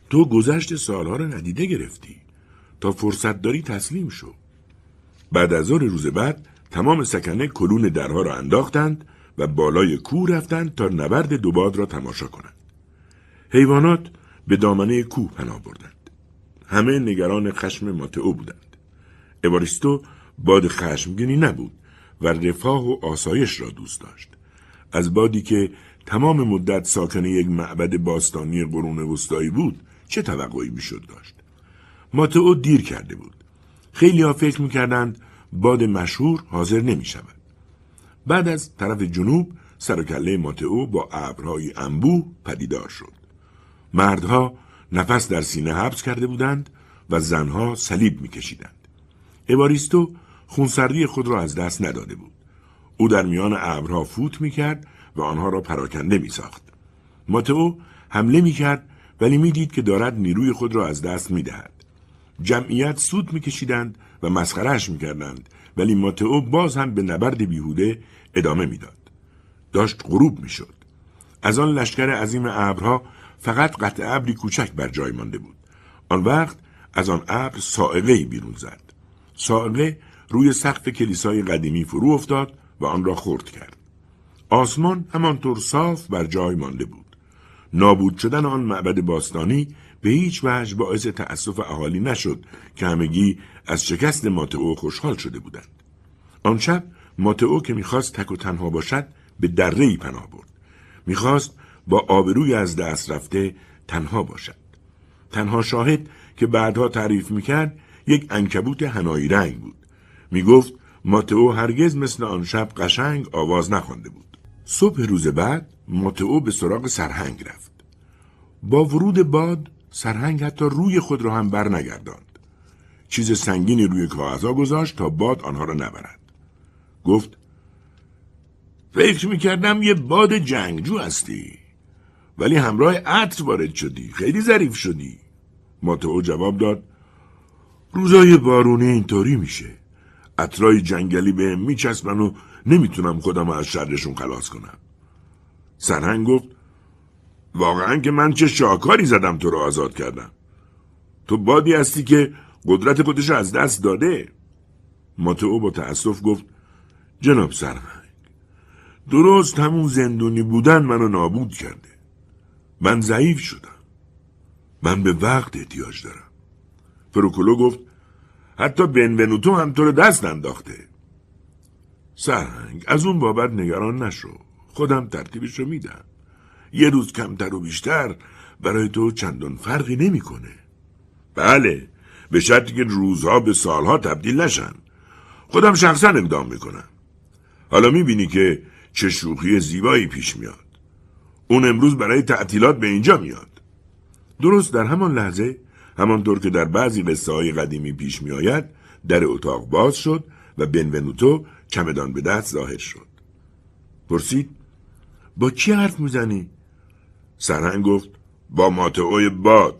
تو گذشت سالها را ندیده گرفتی، تا فرصت داری تسلیم شو. بعد از ظهر روز بعد تمام سکنه کلون درها را انداختند و بالای کوه رفتند تا نبرد دو باد را تماشا کنند. حیوانات به دامنه کوه پناه بردند. همه نگران خشم ماتئو بودند. ایواریستو باد خشمگینی نبود و رفاه و آسایش را دوست داشت. از بادی که تمام مدت ساکن یک معبد باستانی قرون وسطایی بود چه توقعی میشد داشت؟ ماتئو دیر کرده بود. خیلی ها فکر میکردند باد مشهور حاضر نمی شود. بعد از طرف جنوب سر و کله ماتئو با ابرهای انبوه پدیدار شد. مردها نفس در سینه حبس کرده بودند و زنها صلیب میکشیدند. ایواریستو خونسردی خود را از دست نداده بود. او در میان ابرها فوت میکرد و آنها را پراکنده میساخت. ماتئو حمله میکرد ولی میدید که دارد نیروی خود را از دست میدهد. جمعیت سود میکشیدند و مسخرهش میکردند ولی ماتئو باز هم به نبرد بیهوده ادامه میداد. داشت غروب میشد. از آن لشکر عظیم ابرها فقط قطع ابری کوچک بر جای مانده بود. آن وقت از آن ابر صاعقه‌ای بیرون زد. صاعقه روی سقف کلیسای قدیمی فرو افتاد و آن را خرد کرد. آسمان همانطور صاف بر جای مانده بود. نابود شدن آن معبد باستانی به هیچ وجه باعث تأسف اهالی نشد که همگی از شکست ماتئو خوشحال شده بودند. آن شب ماتئو که میخواست تک و تنها باشد به دره‌ای پناه برد. میخواست با آبروی از دست رفته تنها باشد. تنها شاهد که بعدها تعریف میکرد یک عنکبوت حنایی رنگ بود. میگفت ماتئو هرگز مثل آن شب قشنگ آواز نخوانده بود. صبح روز بعد ماتئو به سراغ سرهنگ رفت. با ورود باد سرهنگ حتی روی خود را هم بر نگرداند. چیز سنگینی روی کاغذها گذاشت تا باد آنها را نبرد. گفت فکر میکردم یه باد جنگجو هستی ولی همراه عطر وارد شدی. خیلی ظریف شدی. ماتئو جواب داد روزای بارونه اینطوری میشه. عطرای جنگلی به میچسبن و نمیتونم خودم از شرشون خلاص کنم. سرهنگ گفت واقعا که من چه شاکاری زدم تو رو آزاد کردم. تو بادی هستی که قدرت خودش از دست داده. ماتئو با تأسف گفت جناب سرهنگ، درست همون زندونی بودن منو نابود کرده. من ضعیف شدم. من به وقت احتیاج دارم. پروکولو گفت حتی بنونوتو هم تو رو دست انداخته. سرهنگ از اون بابت نگران نشو. خودم ترتیبش رو میدم. یه روز کمتر و بیشتر برای تو چندان فرقی نمیکنه. بله، به شرطی که روزها به سالها تبدیل نشن. خودم شخصا اقدام میکنم. حالا میبینی که چه شوخی زیبایی پیش میاد. اون امروز برای تعطیلات به اینجا میاد. درست در همان لحظه، همانطور که در بعضی قصه‌های قدیمی پیش میآید، در اتاق باز شد و بنونوتو چمدان به دست ظاهر شد. پرسید با کی حرف میزنی؟ سرهنگ گفت با ماتئوی باد.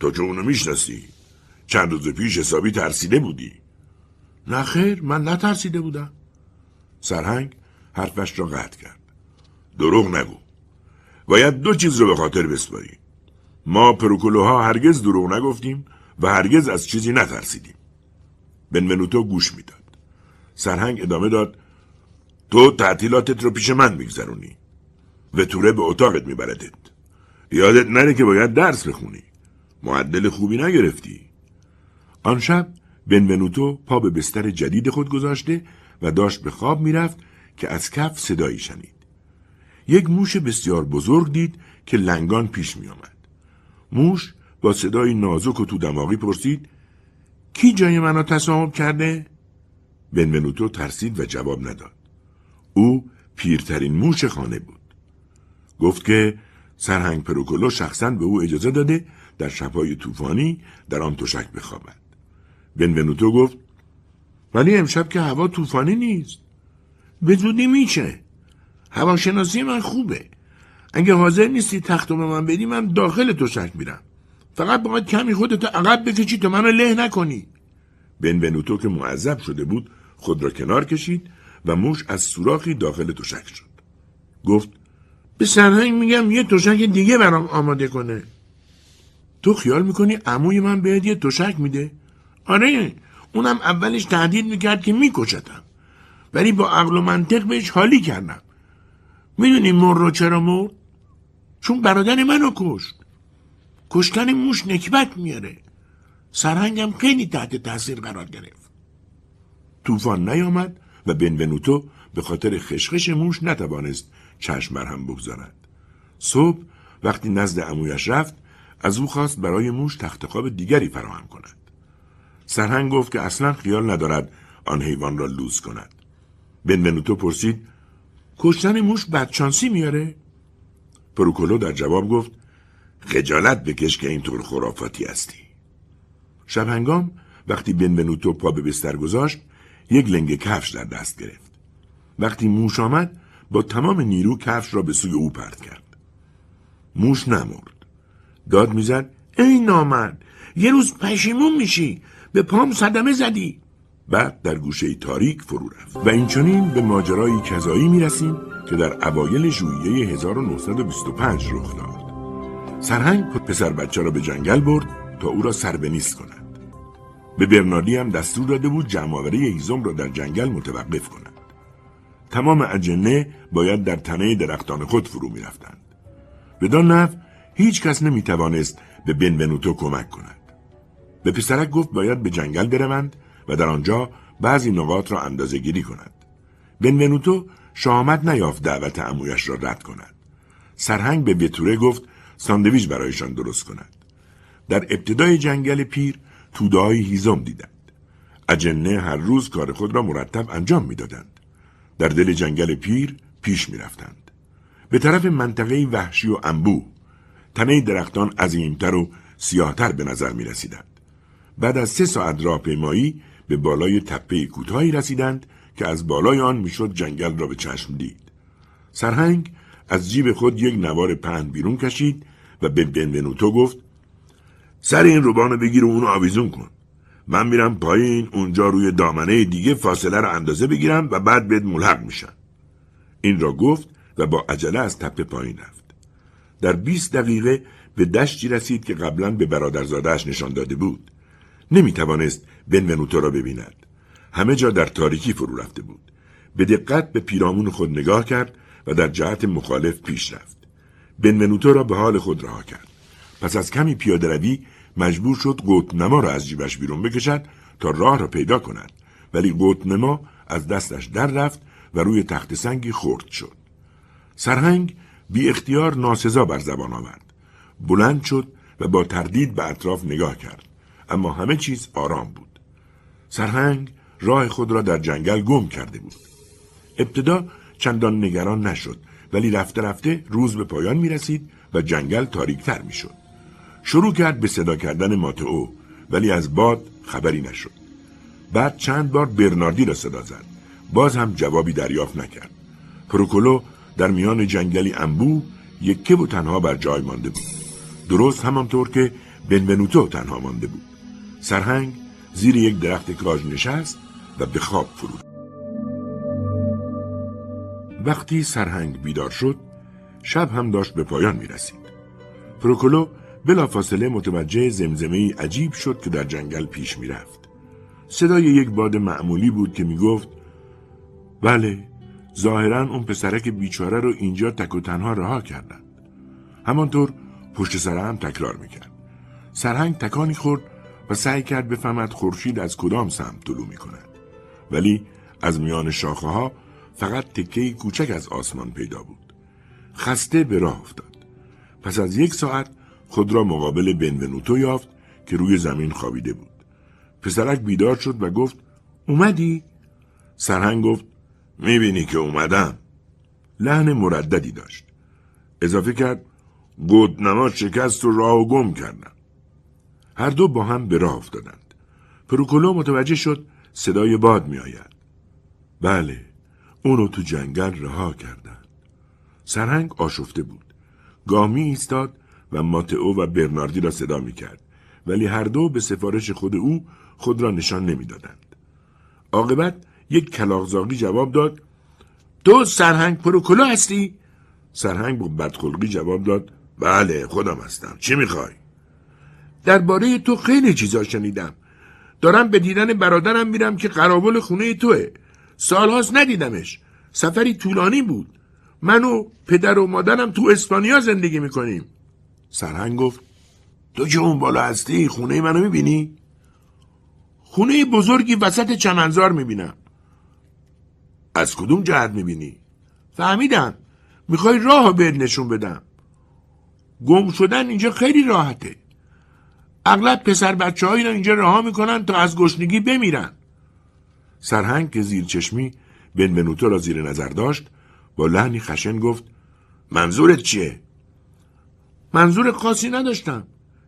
تو که اونو میشناسی. چند روز پیش حسابی ترسیده بودی. نه خیر، من نترسیده بودم. سرهنگ حرفش را قطع کرد. دروغ نگو. باید دو چیز رو به خاطر بسپاری. ما پروکولوها هرگز دروغ نگفتیم و هرگز از چیزی نترسیدیم. بنونوتو گوش میداد. سرهنگ ادامه داد تو تعطیلاتت رو پیش من میگذرونی. ویتوره به اتاقت میبردت. یادت نره که باید درس بخونی. معدل خوبی نگرفتی. آن شب بنونوتو پا به بستر جدید خود گذاشته و داشت به خواب میرفت که از کف صدایی شنید. یک موش بسیار بزرگ دید که لنگان پیش میآمد. موش با صدای نازک و تو دماغی پرسید: کی جای منو تصاحب کرده؟ بنونوتو ترسید و جواب نداد. او پیرترین موش خانه بود. گفت که سرهنگ پروکولو شخصاً به او اجازه داده در شب‌های طوفانی در آن تشک بخوابد. بنونوتو گفت: ولی امشب که هوا طوفانی نیست. به زودی میشه. هواشناسی من خوبه. اگه حاضر نیستی تختم من بدی، من داخل تشک میرم. فقط باید کمی خودتو عقب بکشی تا منو له نکنی. بنونوتو که معذب شده بود خود را کنار کشید و موش از سوراخی داخل تشک شد. گفت: به سرهنگ میگم یه تشک دیگه برام آماده کنه. تو خیال میکنی عموی من بهت یه تشک میده؟ آره، اونم اولش تهدید میکرد که میکشتم، ولی با عقل و منطق بهش حالی کردم. میدونی مورو چرا مرد؟ چون برادر منو کشت. کشتن موش نکبت میاره. سرهنگم خیلی تحت تاثیر قرار گرفت. طوفان نیامد و بنونوتو به خاطر خشخش موش نتوانست چشم بر هم بگذارد. صبح وقتی نزد عمویش رفت، از او خواست برای موش تخت خواب دیگری فراهم کند. سرهنگ گفت که اصلا خیال ندارد آن حیوان را لوس کند. بنونوتو پرسید: کشتن موش بدشانسی میاره؟ پروکولو در جواب گفت: خجالت بکش که اینطور خرافاتی هستی. شب هنگام وقتی بنونوتو پا به بستر گذاشت، یک لنگ کفش در دست گرفت. وقتی موش آمد، با تمام نیرو کفش را به سوی او پرت کرد. موش نمرد. داد میزد: ای نامرد، یه روز پشیمون میشی، به پام صدمه زدی. بعد در گوشه تاریک فرو رفت. و اینچنین به ماجرای کذایی میرسیم که در اوایل ژوئیه 1925 رخ داد. سرهنگ پسر بچه را به جنگل برد تا او را سر به نیست کند. به برناردی هم دستور داده بود جمع‌آوری هیزم را در جنگل متوقف کند. تمام اجنه باید در تنه درختان خود فرو می رفتند. بدان نحو هیچ کس نمی توانست به بنونوتو کمک کند. به پسرک گفت باید به جنگل بروند و در آنجا بعضی نقاط را اندازه گیری کند. بنونوتو شهامت نیافت دعوت عمویش را رد کند. سرهنگ به ویتوره گفت ساندویچ برایشان درست کند. در ابتدای جنگل پیر توده‌های هیزم دیدند. اجنه هر روز کار خود را مرتب انجام میدادند. در دل جنگل پیر پیش می رفتند. به طرف منطقه وحشی و انبوه، تنه درختان عظیمتر و سیاهتر به نظر می رسیدند. بعد از 3 ساعت راهپیمایی به بالای تپه کوتاهی رسیدند که از بالای آن می شد جنگل را به چشم دید. سرهنگ از جیب خود یک نوار پهن بیرون کشید و به بنونوتو گفت: سر این روبانو بگیر و اونو آویزون کن. من میرم پایین، اونجا روی دامنه دیگه فاصله رو اندازه بگیرم و بعد بهت ملحق میشن. این را گفت و با عجله از تپه پایین رفت. در 20 دقیقه به دشتی رسید که قبلا به برادرزاده‌اش نشان داده بود. نمیتوانست بنونوتو را ببیند. همه جا در تاریکی فرو رفته بود. به دقت به پیرامون خود نگاه کرد و در جهت مخالف پیش رفت. بنونوتو را به حال خود رها کرد. پس از کمی پیاده‌روی مجبور شد قطب‌نما را از جیبش بیرون بکشد تا راه را پیدا کند، ولی قطب‌نما از دستش در رفت و روی تخت سنگی خرد شد. سرهنگ بی اختیار ناسزا بر زبان آورد. بلند شد و با تردید به اطراف نگاه کرد، اما همه چیز آرام بود. سرهنگ راه خود را در جنگل گم کرده بود. ابتدا چندان نگران نشد، ولی رفته رفته روز به پایان می رسید و جنگل تاریک‌تر می شد. شروع کرد به صدا کردن ماتئو، ولی از باد خبری نشد. بعد چند بار برناردی را صدا زد. باز هم جوابی دریافت نکرد. پروکولو در میان جنگلی انبوه یکه و تنها بر جای مانده بود. درست همانطور که بنونوتو تنها مانده بود. سرهنگ زیر یک درخت کاج نشست و به خواب فرو رفت. وقتی سرهنگ بیدار شد، شب هم داشت به پایان می رسید. پروکولو بلافاصله متوجه زمزمه‌ای عجیب شد که در جنگل پیش می رفت. صدای یک باد معمولی بود که می گفت: بله، ظاهراً اون پسرک بیچاره رو اینجا تک و تنها رها کردند. همانطور پشت سر هم تکرار می کرد. سرهنگ تکانی خورد و سعی کرد بفهمد خورشید از کدام سمت طلوع می کند. ولی از میان شاخه ها فقط تکه‌ای کوچک از آسمان پیدا بود. خسته به راه افتاد. پس از 1 ساعت خود را مقابل بنونوتو یافت که روی زمین خوابیده بود. پسرک بیدار شد و گفت اومدی؟ سرهنگ گفت میبینی که اومدم. لحن مرددی داشت. اضافه کرد گودنما شکست و راه و گم کردن. هر دو با هم به راه افتادند. پروکولو متوجه شد صدای باد می آید. بله، اونو تو جنگل رها کردن. سرهنگ آشفته بود. گامی ایستاد و ماتئو و برناردی را صدا می کرد. ولی هر دو به سفارش خود او خود را نشان نمی دادند. عاقبت یک کلاغزاغی جواب داد تو سرهنگ پروکولو هستی؟ سرهنگ با بدخلقی جواب داد بله خودم هستم، چی میخوای؟ درباره تو خیلی چیزا شنیدم. دارم به دیدن برادرم میرم که قراول خونه توه. سالهاست ندیدمش. سفری طولانی بود. من و پدر و مادرم تو اسپانیا زندگی میکنیم. سرهنگ گفت تو که اون بالا هستی خونه منو میبینی؟ خونه بزرگی وسط چمنزار میبینم. از کدوم جهت میبینی؟ فهمیدم. میخوای راه بهت نشون بدم. گم شدن اینجا خیلی راحته. اغلب پسر بچه هایی را اینجا رها میکنن تا از گشنگی بمیرن. سرهنگ که زیر چشمی بنونوتو را زیر نظر داشت با لحنی خشن گفت منظورت چیه؟ منظور خاصی نداشتم.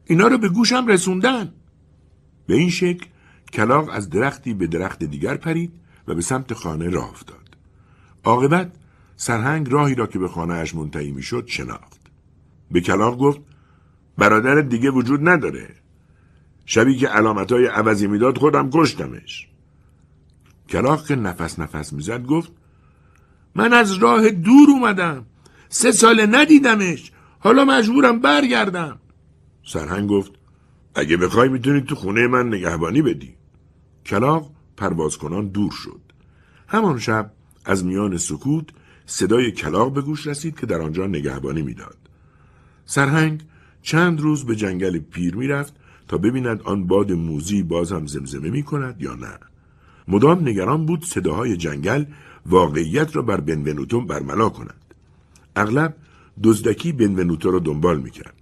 اینا رو به گوشم رسوندن. به این شکل کلاغ از درختی به درخت دیگر پرید و به سمت خانه راه افتاد. عاقبت سرهنگ راهی را که به خانه اش منتهی میشد شناخت. به کلاغ گفت برادرت دیگه وجود نداره. شبی که علامتهای عوضی میداد خودم کشتمش. کلاغ که نفس نفس میزد گفت من از راه دور اومدم. 3 ساله ندیدمش. حالا مجبورم برگردم. سرهنگ گفت اگه بخوای میتونی تو خونه من نگهبانی بدی. کلاغ پروازکنان دور شد. همان شب از میان سکوت صدای کلاغ به گوش رسید که در آنجا نگهبانی میداد. سرهنگ چند روز به جنگل پیر میرفت تا ببیند آن باد موزی باز هم زمزمه میکند یا نه. مدام نگران بود صداهای جنگل واقعیت را بر بنونوتو برملا کند. اغلب دزدکی بنونوتو را دنبال میکرد.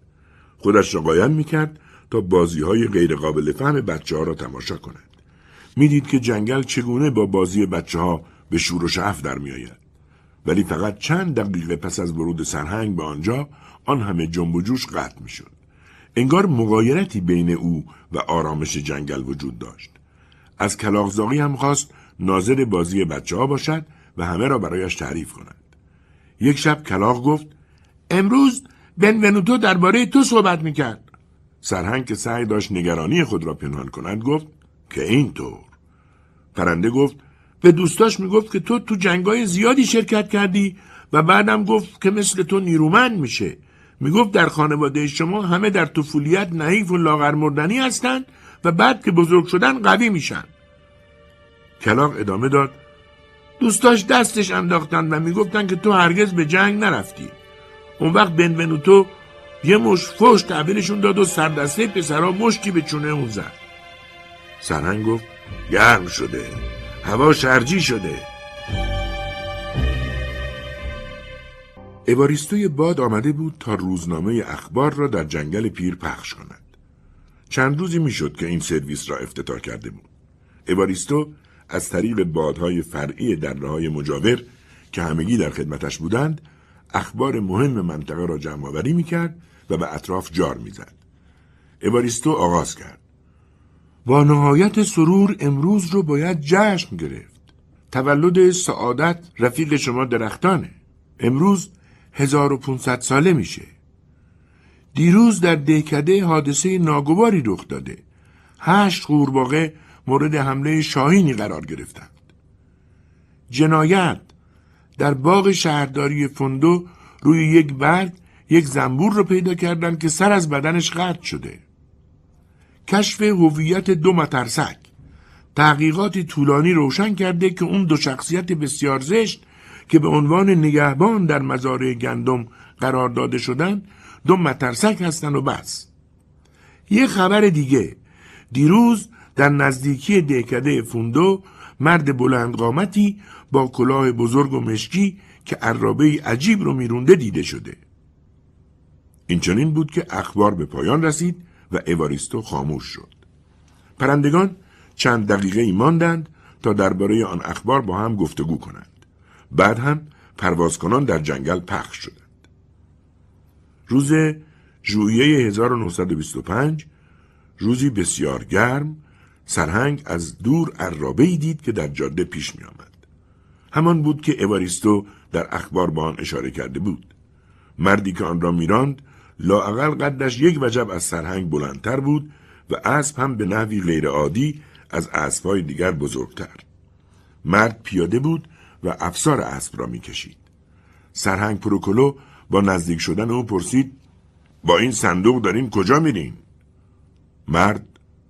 خودش را قایم میکرد تا بازیهای غیر قابل فهم بچه ها را تماشا کند. میدید که جنگل چگونه با بازی بچه ها به شور و شعف در میآید. ولی فقط چند دقیقه پس از ورود سرهنگ به آنجا آن همه جنب و جوش قطع می شد. انگار مغایرتی بین او و آرامش جنگل وجود داشت. از کلاغزاغی هم خواست ناظر بازی بچه ها باشد و همه را برایش تعریف کند. یک شب کلاغ گفت امروز بنونوتو درباره تو صحبت می کرد. سرهنگ که سعی داشت نگرانی خود را پنهان کند گفت که اینطور. پرنده گفت به دوستاش میگفت که تو جنگای زیادی شرکت کردی و بعدم گفت که مثل تو نیرومند میشه. میگفت در خانواده شما همه در طفولیت نحیف و لاغر مردنی هستن و بعد که بزرگ شدن قوی میشن. کلاغ ادامه داد دوستاش دستش انداختن و میگفتن که تو هرگز به جنگ نرفتی. اون وقت بنونوتو یه مشت فوش تحویلشون داد و سردسته پسرها مشتی به چونه اون زد. سرهنگ گفت گرم شده. هوا شرجی شده. ایواریستوی باد آمده بود تا روزنامه اخبار را در جنگل پیر پخش کند. چند روزی میشد که این سرویس را افتتاح کرده بود. ایواریستو از طریق بادهای فرعی دره‌های مجاور که همگی در خدمتش بودند، اخبار مهم منطقه را جمع‌آوری می‌کرد و به اطراف جار می‌زد. ایواریستو آغاز کرد. با نهایت سرور امروز رو باید جشن گرفت. تولد سعادت رفیق شما درختانه. امروز 1500 ساله میشه. دیروز در دهکده حادثه ناگواری رخ داده. 8 قورباغه مورد حمله شاهینی قرار گرفتند. جنایت در باغ شهرداری فوندو روی یک برگ یک زنبور رو پیدا کردند که سر از بدنش قطع شده. کشف هویت 2 مترسک. تحقیقاتی طولانی روشن کرده که اون 2 شخصیت بسیار زشت که به عنوان نگهبان در مزارع گندم قرار داده شدن 2 مترسک هستن و بس. یه خبر دیگه. دیروز در نزدیکی دهکده فوندو مرد بلندقامتی با کلاه بزرگ و مشکی که عرابه عجیب رو میرونده دیده شده. این چنین بود که اخبار به پایان رسید و ایواریستو خاموش شد. پرندگان چند دقیقه ماندند تا درباره آن اخبار با هم گفتگو کنند. بعد هم پروازکنان در جنگل پخش شدند. روز ژوئیه 1925 روزی بسیار گرم، سرهنگ از دور عرابه‌ای دید که در جاده پیش می آمد. همان بود که ایواریستو در اخبار با آن اشاره کرده بود. مردی که آن را میراند لااقل قدش یک وجب از سرهنگ بلندتر بود و اسب هم به نحوی غیرعادی از اسبهای دیگر بزرگتر. مرد پیاده بود و افسار اسب را میکشید. سرهنگ پروکولو با نزدیک شدن او پرسید: با این صندوق دارین کجا میرین؟ مرد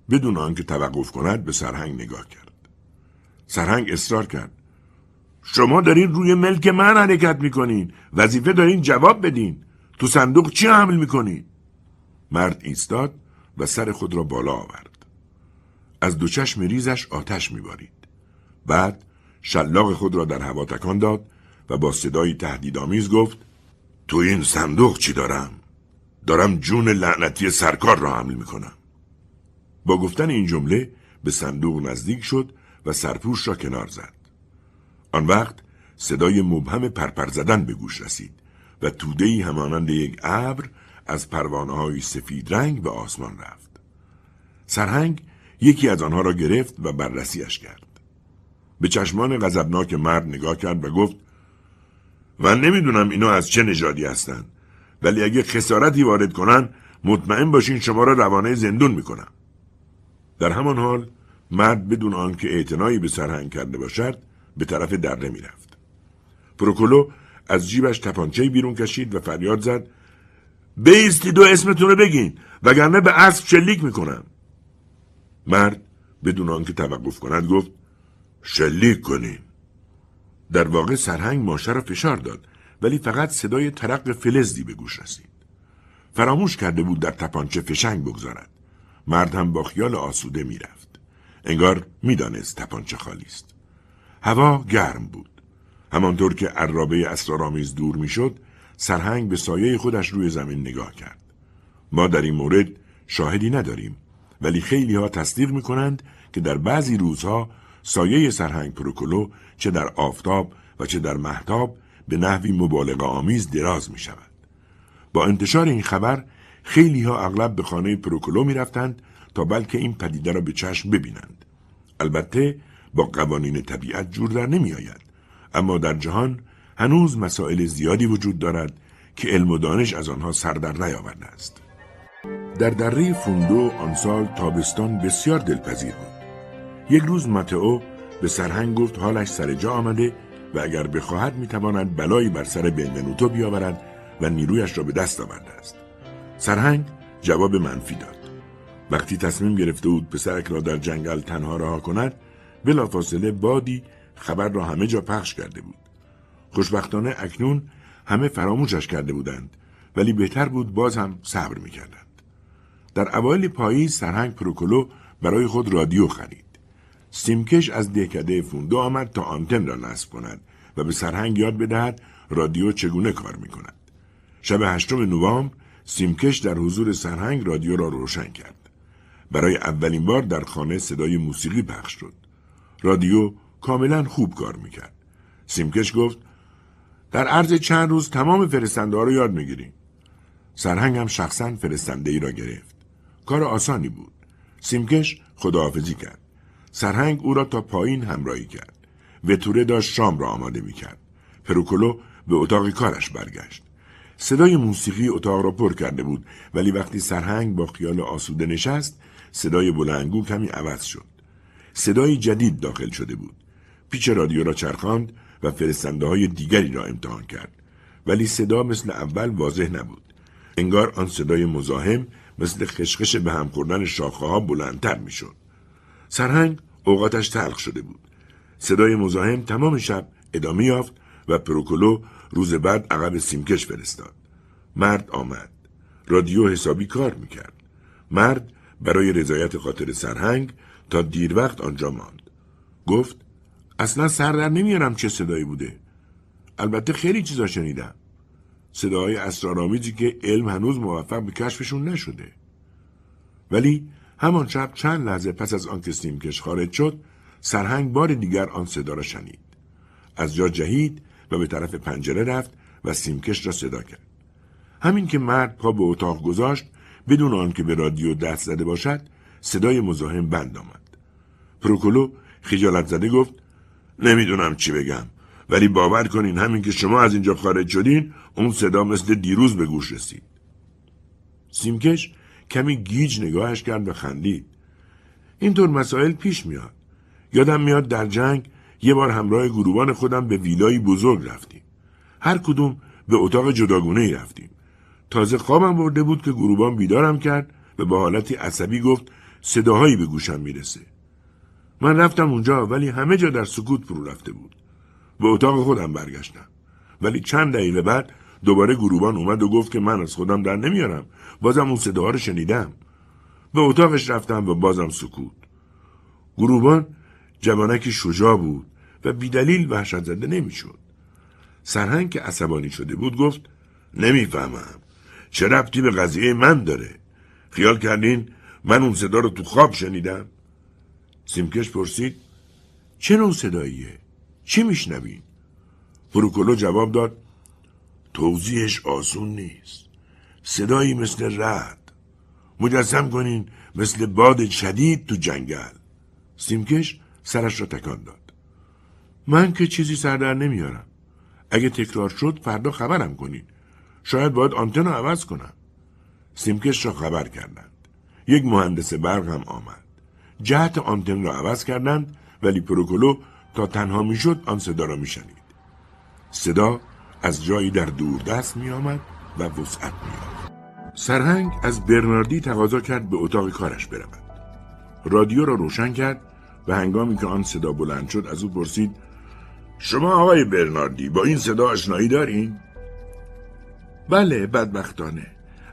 بدون آنکه توقف کند به سرهنگ نگاه کرد. سرهنگ اصرار کرد: شما دارین روی ملک من حرکت میکنین، وظیفه دارین جواب بدین، تو صندوق چی حمل میکنین؟ مرد ایستاد و سر خود را بالا آورد. از دو چشم ریزش آتش میبارید. بعد شلاق خود را در هوا تکان داد و با صدای تهدیدآمیز گفت: تو این صندوق چی دارم؟ دارم جون لعنتی سرکار را حمل میکنم. با گفتن این جمله به صندوق نزدیک شد و سرپوش را کنار زد. آن وقت صدای مبهم پرپر زدن به گوش رسید و توده‌ای همانند یک ابر از پروانه‌های سفید رنگ به آسمان رفت. سرهنگ یکی از آنها را گرفت و بررسیش کرد. به چشمان غضبناک مرد نگاه کرد و گفت: من نمیدونم اینا از چه نژادی هستند، ولی اگه خسارتی وارد کنن مطمئن باشین شما را روانه زندون میکنم. در همان حال مرد بدون آنکه اعتنایی به سرهنگ کرده باشد به طرف دره می رفت. پروکولو از جیبش تپانچه‌ای بیرون کشید و فریاد زد: بیستید و اسمتون رو بگین وگرنه به اسب شلیک می کنم. مرد بدون آنکه توقف کند گفت: شلیک کنیم. در واقع سرهنگ ماشه را فشار داد، ولی فقط صدای ترق فلزی به گوش رسید. فراموش کرده بود در تپانچه فشنگ بگذارد. مرد هم با خیال آسوده می رفت. انگار می دانست تپانچه خالی است. هوا گرم بود. همانطور که عرابه اسرارآمیز دور می شد، سرهنگ به سایه خودش روی زمین نگاه کرد. ما در این مورد شاهدی نداریم، ولی خیلی ها تصدیق می کنند که در بعضی روزها سایه سرهنگ پروکولو چه در آفتاب و چه در مهتاب به نحوی مبالغه آمیز دراز می شود. با انتشار این خبر خیلی ها اغلب به خانه پروکولو می رفتند تا بلکه این پدیده را به چشم ببینند. البته با قوانین طبیعت جور در نمی آید، اما در جهان هنوز مسائل زیادی وجود دارد که علم و دانش از آنها سر در نیاورده است. در دره فوندو آن سال تابستان بسیار دلپذیر بود. یک روز ماتئو به سرهنگ گفت حالش سر جا آمده و اگر بخواهد میتواند بلایی بر سر بنونوتو بیاورد و نیرویش را به دست آورده است. سرهنگ جواب منفی داد. وقتی تصمیم گرفته بود پسرک را در جنگل تنها رها کند، بلافاصله بادی خبر را همه جا پخش کرده بود. خوشبختانه اکنون همه فراموشش کرده بودند، ولی بهتر بود باز هم صبر میکردند. در اوایل پاییز سرهنگ پروکولو برای خود رادیو خرید. سیمکش از دهکده فوندو آمد تا آنتن را نصب کند و به سرهنگ یاد بدهد رادیو چگونه کار میکند. شب 8 نوامبر سیمکش در حضور سرهنگ رادیو را روشن کرد. برای اولین بار در خانه صدای موسیقی پخش شد. رادیو کاملا خوب کار میکرد. سیمکش گفت: در عرض چند روز تمام فرستنده ها را یاد میگیریم. سرهنگ هم شخصا فرستنده ای را گرفت. کار آسانی بود. سیمکش خداحافظی کرد. سرهنگ او را تا پایین همراهی کرد. ویتوره داشت شام را آماده میکرد. پروکولو به اتاق کارش برگشت. صدای موسیقی اتاق را پر کرده بود، ولی وقتی سرهنگ با خیال آسوده نشست، صدای بلندگو کمی عوض شد. صدای جدید داخل شده بود. پیچ رادیو را چرخاند و فرستنده‌های دیگری را امتحان کرد، ولی صدا مثل اول واضح نبود. انگار آن صدای مزاحم مثل خشخش به هم خوردن شاخه‌ها بلندتر میشد. سرهنگ اوقاتش تلخ شده بود. صدای مزاحم تمام شب ادامه یافت و پروکولو روز بعد عقب سیمکش فرستاد. مرد آمد. رادیو حسابی کار میکرد. مرد برای رضایت خاطر سرهنگ تا دیر وقت آنجا ماند. گفت: اصلا سر در نمیارم چه صدایی بوده. البته خیلی چیزا شنیدم. صداهای اسرارآمیزی که علم هنوز موفق به کشفشون نشده. ولی همان شب چند لحظه پس از آنکه سیمکش خارج شد، سرهنگ بار دیگر آن صدا را شنید. از جا جهید و به طرف پنجره رفت و سیمکش را صدا کرد. همین که مرد پا به اتاق گذاشت، بدون آنکه به رادیو دست زده باشد، صدای مزاحم بند آمد. پروکولو خجالت زده گفت: نمیدونم چی بگم، ولی باور کنین همین که شما از اینجا خارج شدین، اون صدا مثل دیروز به گوش رسید. سیمکش کمی گیج نگاهش کرد و خندید. اینطور مسائل پیش میاد. یادم میاد در جنگ یه بار همراه گروهان خودم به ویلای بزرگ رفتیم. هر کدوم به اتاق جداگونه‌ای رفتیم. تازه خوابم برده بود که گروهان بیدارم کرد و با حالتی عصبی گفت صداهایی به گوشم میرسه. من رفتم اونجا، ولی همه جا در سکوت فرو رفته بود. به اتاق خودم برگشتم، ولی چند دقیقه بعد دوباره گروبان اومد و گفت که من از خودم در نمیارم، بازم اون صداها رو شنیدم. به اتاقش رفتم و بازم سکوت. گروبان جوانکی شجاع بود و بیدلیل وحشت زده نمیشد. سرهنگ که عصبانی شده بود گفت نمیفهمم، چه ربطی به قضیه من داره؟ خیال کردین من اون صدا رو تو خواب شنیدم؟ سیمکش پرسید چه نوع صداییه؟ چی میشنوین؟ پروکولو جواب داد توضیحش آسون نیست. صدایی مثل رعد. مجسم کنین مثل باد شدید تو جنگل. سیمکش سرش را تکان داد. من که چیزی سردر نمیارم. اگه تکرار شد فردا خبرم کنین. شاید باید آنتن رو عوض کنم. سیمکش را خبر کردند. یک مهندس برق هم آمد. جهت آنتن را عوض کردند، ولی پروکولو تا تنها میشد آن صدا را میشنید. صدا از جایی در دور دست می آمد و وسعت می آمد. سرهنگ از برناردی تقاضا کرد به اتاق کارش برود. رادیو را روشن کرد و هنگامی که آن صدا بلند شد از او پرسید شما آقای برناردی با این صدا آشنایی دارین؟ بله، بدبختانه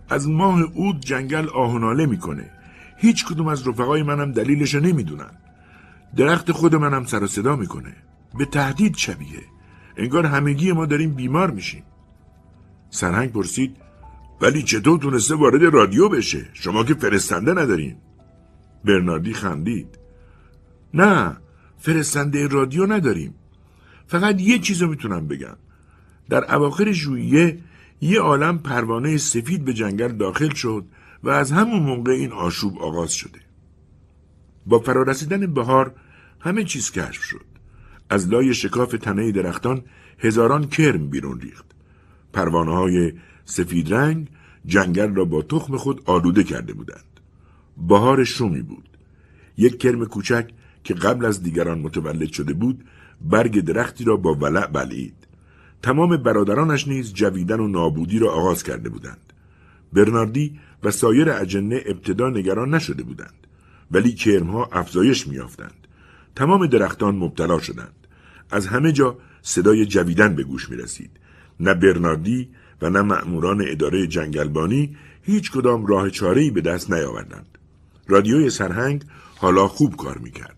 از ماه عود جنگل آهناله می کنه. هیچ کدوم از رفقای منم دلیلش نمی دونن. درخت خود منم سر و صدا می کنه. به تهدید شبیه. انگار همگی ما داریم بیمار میشیم. سرهنگ پرسید ولی چطور تونسته وارد رادیو بشه؟ شما که فرستنده ندارین. برناردی خندید. نه، فرستنده رادیو نداریم. فقط یه چیزو میتونم بگم. در اواخر ژوئیه یه عالم پروانه سفید به جنگل داخل شد و از همون موقع این آشوب آغاز شده. با فرارسیدن بهار همه چیز کشف شد. از لای شکاف تنه درختان هزاران کرم بیرون ریخت. پروانه‌های سفید رنگ جنگل را با تخم خود آلوده کرده بودند. بهار شومی بود. یک کرم کوچک که قبل از دیگران متولد شده بود، برگ درختی را با ولع بلعید. تمام برادرانش نیز جویدن و نابودی را آغاز کرده بودند. برناردی و سایر اجنه ابتدا نگران نشده بودند، ولی کرم‌ها افزایش می‌یافتند. تمام درختان مبتلا شدند. از همه جا صدای جویدن به گوش می رسید. نه برناردی و نه مأموران اداره جنگلبانی هیچ کدام راه چاره‌ای به دست نیاوردند. رادیوی سرهنگ حالا خوب کار می کرد.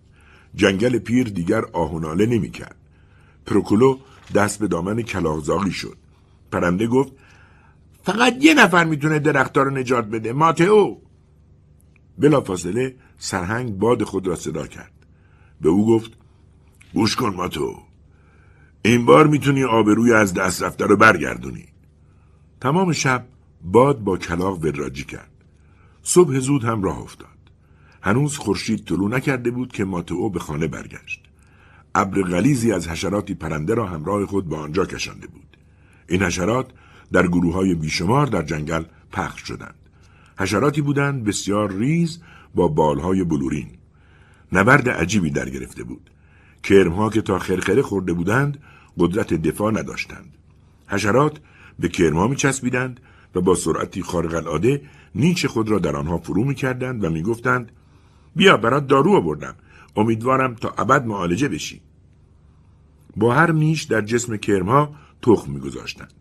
جنگل پیر دیگر آهناله نمی کرد. پروکولو دست به دامن کلاغزاغی شد. پرنده گفت فقط یه نفر می تونه درخت‌ها رو نجات بده، ماتئو. بلافاصله سرهنگ باد خود را صدا کرد. به او گفت گوش کن ماتئو، این بار میتونی آبروی از دست رفته رو برگردونی. تمام شب باد با کلاغ وراجی کرد. صبح زود هم راه افتاد. هنوز خورشید طلوع نکرده بود که ماتئو به خانه برگشت. ابر غلیظی از حشراتی پرنده را همراه خود به آنجا کشانده بود. این حشرات در گروه‌های بیشمار در جنگل پخش شدند. حشراتی بودند بسیار ریز با بالهای بلورین. نبرد عجیبی در گرفته بود. کرم‌ها که تا خرخره خورده بودند قدرت دفاع نداشتند. حشرات به کرم‌ها می‌چسبیدند و با سرعتی خارق العاده نیش خود را در آنها فرو می‌کردند و می‌گفتند بیا برات دارو آوردم، امیدوارم تا ابد معالجه بشی. با هر نیش در جسم کرم‌ها تخم می‌گذاشتند.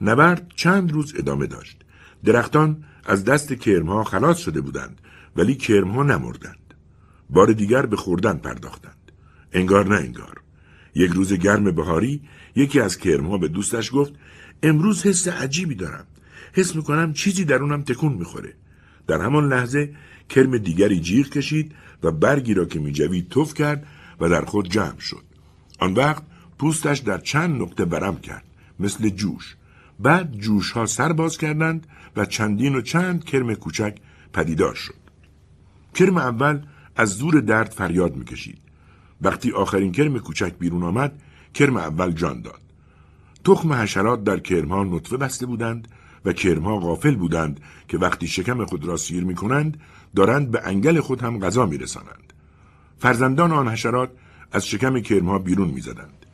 نبرد چند روز ادامه داشت. درختان از دست کرم‌ها خلاص شده بودند، ولی کرم‌ها نمردند. بار دیگر به خوردن پرداختند. انگار نه انگار. یک روز گرم بهاری یکی از کرم‌ها به دوستش گفت امروز حس عجیبی دارم. حس میکنم چیزی درونم تکون میخوره. در همان لحظه کرم دیگری جیغ کشید و برگی را که میجوید تف کرد و در خود جمع شد. آن وقت پوستش در چند نقطه ورم کرد مثل جوش. بعد جوش ها سر باز کردند و چندین و چند کرم کوچک پدیدار شد. کرم اول از دور درد فریاد میکشید. وقتی آخرین کرم کوچک بیرون آمد، کرم اول جان داد. تخم حشرات در کرمها نطفه بسته بودند و کرمها غافل بودند که وقتی شکم خود را سیر می کنند دارند به انگل خود هم غذا می رسانند. فرزندان آن حشرات از شکم کرمها بیرون می زدند.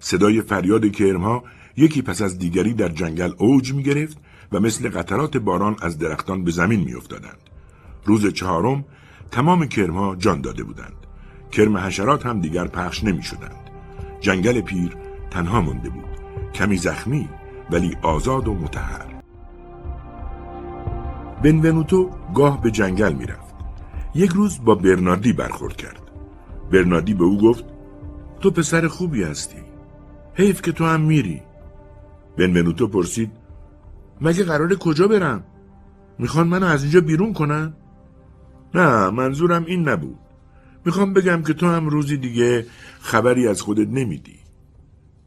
صدای فریاد کرمها یکی پس از دیگری در جنگل اوج می گرفت و مثل قطرات باران از درختان به زمین می افتادند. روز چهارم تمام کرمها جان داده بودند. کرم حشرات هم دیگر پخش نمی شدند. جنگل پیر تنها مانده بود. کمی زخمی ولی آزاد و مطهر. بنونوتو گاه به جنگل می رفت. یک روز با برناردی برخورد کرد. برناردی به او گفت تو پسر خوبی هستی. حیف که تو هم میری. بنونوتو پرسید مگه قراره کجا برم؟ میخوان منو از اینجا بیرون کنن؟ نه، منظورم این نبود. میخوام بگم که تو هم روزی دیگه خبری از خودت نمیدی.